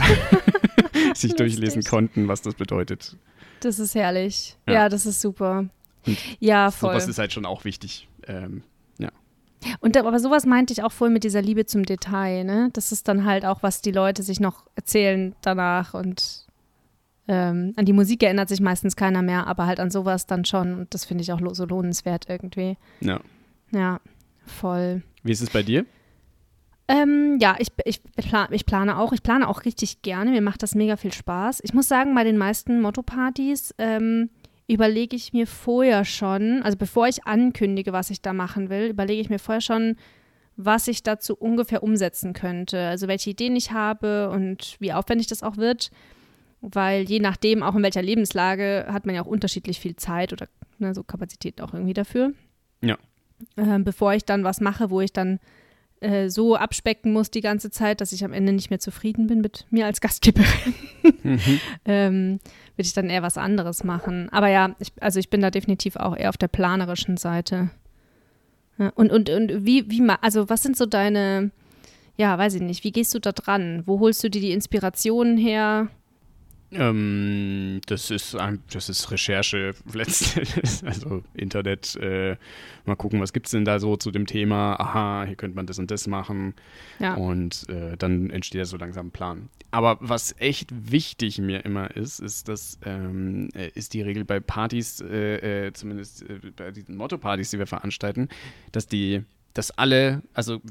sich durchlesen konnten, was das bedeutet. Das ist herrlich. Ja, ja das ist super. Und ja, voll. Sowas ist halt schon auch wichtig. Ähm, ja. Und aber sowas meinte ich auch vorhin mit dieser Liebe zum Detail, ne? Das ist dann halt auch, was die Leute sich noch erzählen danach und ähm, an die Musik erinnert sich meistens keiner mehr, aber halt an sowas dann schon und das finde ich auch lo- so lohnenswert irgendwie. Ja. Ja, voll. Wie ist es bei dir? Ähm, ja, ich, ich, plan, ich plane auch. Ich plane auch richtig gerne. Mir macht das mega viel Spaß. Ich muss sagen, bei den meisten Motto-Partys ähm, überlege ich mir vorher schon, also bevor ich ankündige, was ich da machen will, überlege ich mir vorher schon, was ich dazu ungefähr umsetzen könnte. Also welche Ideen ich habe und wie aufwendig das auch wird. Weil je nachdem, auch in welcher Lebenslage, hat man ja auch unterschiedlich viel Zeit oder ne, so Kapazität auch irgendwie dafür. Ja. Ähm, bevor ich dann was mache, wo ich dann so abspecken muss die ganze Zeit, dass ich am Ende nicht mehr zufrieden bin mit mir als Gastgeberin, mhm. ähm, würde ich dann eher was anderes machen. Aber ja, ich, also ich bin da definitiv auch eher auf der planerischen Seite. Ja, und und, und wie, wie, also was sind so deine, ja, weiß ich nicht, wie gehst du da dran? Wo holst du dir die Inspirationen her? Ähm, das ist ein, das ist Recherche letztendlich, also Internet, äh, mal gucken, was gibt's denn da so zu dem Thema, aha, hier könnte man das und das machen ja. und äh, dann entsteht ja so langsam ein Plan. Aber was echt wichtig mir immer ist, ist, dass, ähm, ist die Regel bei Partys, äh, äh, zumindest äh, bei diesen Motto-Partys, die wir veranstalten, dass die dass alle, also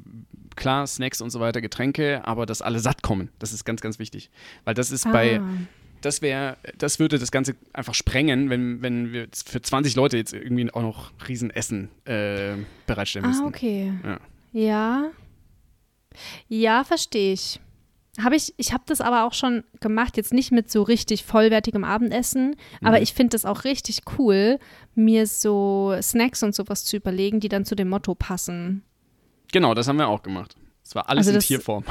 klar, Snacks und so weiter, Getränke, aber dass alle satt kommen. Das ist ganz, ganz wichtig. Weil das ist ah. bei Das wäre, das würde das Ganze einfach sprengen, wenn, wenn wir für zwanzig Leute jetzt irgendwie auch noch Riesenessen äh, bereitstellen ah, müssten. Ah, okay. Ja. Ja, ja, verstehe ich. Hab ich ich habe das aber auch schon gemacht, jetzt nicht mit so richtig vollwertigem Abendessen, aber mhm. ich finde das auch richtig cool, mir so Snacks und sowas zu überlegen, die dann zu dem Motto passen. Genau, das haben wir auch gemacht. Das war alles also das, in Tierform.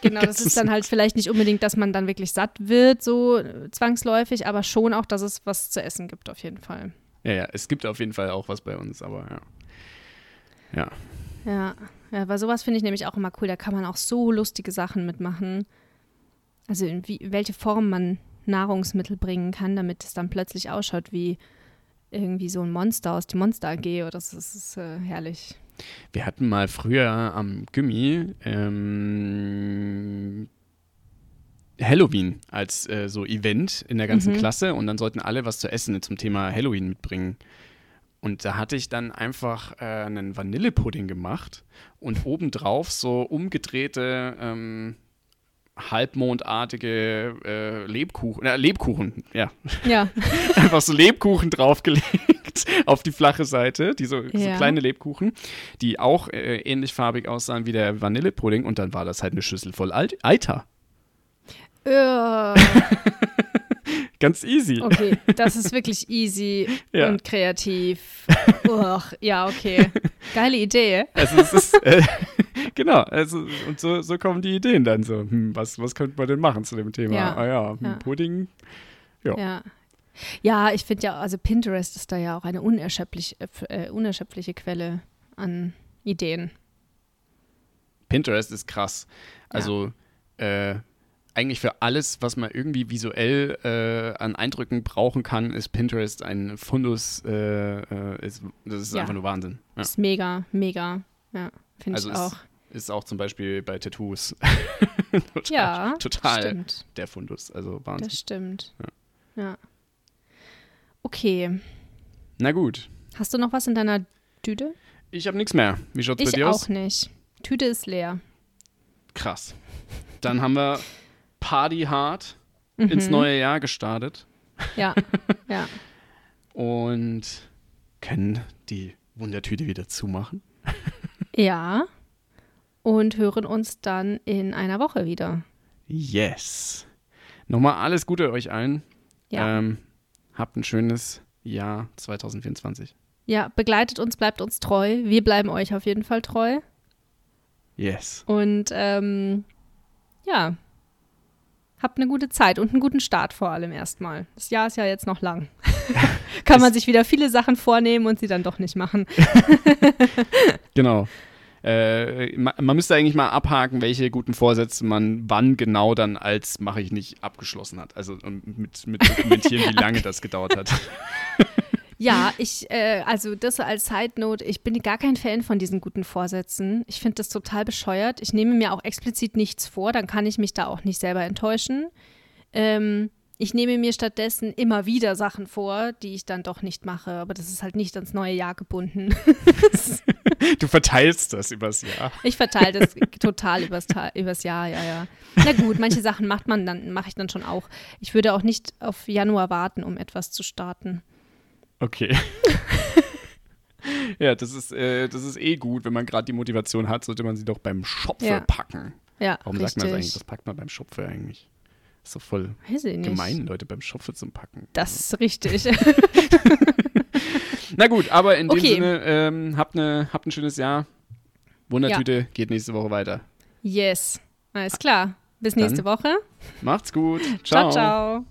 Genau, das ist dann halt vielleicht nicht unbedingt, dass man dann wirklich satt wird, so zwangsläufig, aber schon auch, dass es was zu essen gibt auf jeden Fall. Ja, ja, es gibt auf jeden Fall auch was bei uns, aber ja. Ja. Ja, ja, weil sowas finde ich nämlich auch immer cool. Da kann man auch so lustige Sachen mitmachen. Also in wie, welche Form man Nahrungsmittel bringen kann, damit es dann plötzlich ausschaut wie irgendwie so ein Monster aus dem Monster A G. Das ist äh, herrlich. Wir hatten mal früher am Gimmi ähm, Halloween als äh, so Event in der ganzen mhm. Klasse und dann sollten alle was zu essen zum Thema Halloween mitbringen. Und da hatte ich dann einfach äh, einen Vanillepudding gemacht und obendrauf so umgedrehte, ähm, halbmondartige äh, Lebkuchen, äh, Lebkuchen, ja. Ja. Einfach so Lebkuchen draufgelegt auf die flache Seite, die so, ja. so kleine Lebkuchen, die auch äh, ähnlich farbig aussahen wie der Vanillepudding. Und dann war das halt eine Schüssel voll Al- Eiter. Ja. Ganz easy. Okay, das ist wirklich easy ja. und kreativ. Uch, ja, okay. Geile Idee. Also es ist, äh, genau, also, und so, so kommen die Ideen dann so. Hm, was, was könnte man denn machen zu dem Thema? Ja. Ah ja, ja. Pudding. Ja, ja. ja ich finde ja, also Pinterest ist da ja auch eine unerschöpflich, äh, unerschöpfliche Quelle an Ideen. Pinterest ist krass. Also, ja. äh, eigentlich für alles, was man irgendwie visuell äh, an Eindrücken brauchen kann, ist Pinterest ein Fundus. Äh, ist, das ist ja. einfach nur Wahnsinn. Ja. Ist mega, mega. Ja, finde also ich auch. Ist, ist auch zum Beispiel bei Tattoos total, ja, total stimmt. der Fundus. Also Wahnsinn. Das stimmt. Ja. ja. Okay. Na gut. Hast du noch was in deiner Tüte? Ich habe nichts mehr. Wie schaut's bei dir aus? Ich auch nicht. Tüte ist leer. Krass. Dann haben wir partyhart mhm. ins neue Jahr gestartet. Ja, ja. Und können die Wundertüte wieder zumachen. Ja, und hören uns dann in einer Woche wieder. Yes. Nochmal alles Gute euch allen. Ja. Ähm, habt ein schönes Jahr zwanzig vierundzwanzig. Ja, begleitet uns, bleibt uns treu. Wir bleiben euch auf jeden Fall treu. Yes. Und ähm, ja, habt eine gute Zeit und einen guten Start vor allem erstmal. Das Jahr ist ja jetzt noch lang. Kann man sich wieder viele Sachen vornehmen und sie dann doch nicht machen. Genau. Äh, man, man müsste eigentlich mal abhaken, welche guten Vorsätze man wann genau dann als mache ich nicht abgeschlossen hat. Also mit, mit dokumentieren, wie lange okay. das gedauert hat. Ja, ich, äh, also das als Side-Note, ich bin gar kein Fan von diesen guten Vorsätzen. Ich finde das total bescheuert. Ich nehme mir auch explizit nichts vor, dann kann ich mich da auch nicht selber enttäuschen. Ähm, ich nehme mir stattdessen immer wieder Sachen vor, die ich dann doch nicht mache. Aber das ist halt nicht ans neue Jahr gebunden. Du verteilst das übers Jahr. Ich verteile das total übers, Ta- übers Jahr, ja, ja. Na gut, manche Sachen macht man dann, mache ich dann schon auch. Ich würde auch nicht auf Januar warten, um etwas zu starten. Okay. Ja, das ist, äh, das ist eh gut. Wenn man gerade die Motivation hat, sollte man sie doch beim Schopfe ja. packen. Ja, warum richtig. Sagt man das eigentlich? Das packt man beim Schopfe eigentlich. Das ist doch voll gemein, Leute beim Schopfe zum Packen. Das ist richtig. Na gut, aber in dem okay. Sinne, ähm, habt, ne, habt ein schönes Jahr. Wundertüte ja. geht nächste Woche weiter. Yes, alles klar. Bis nächste Dann Woche. Macht's gut. Ciao, ciao. ciao.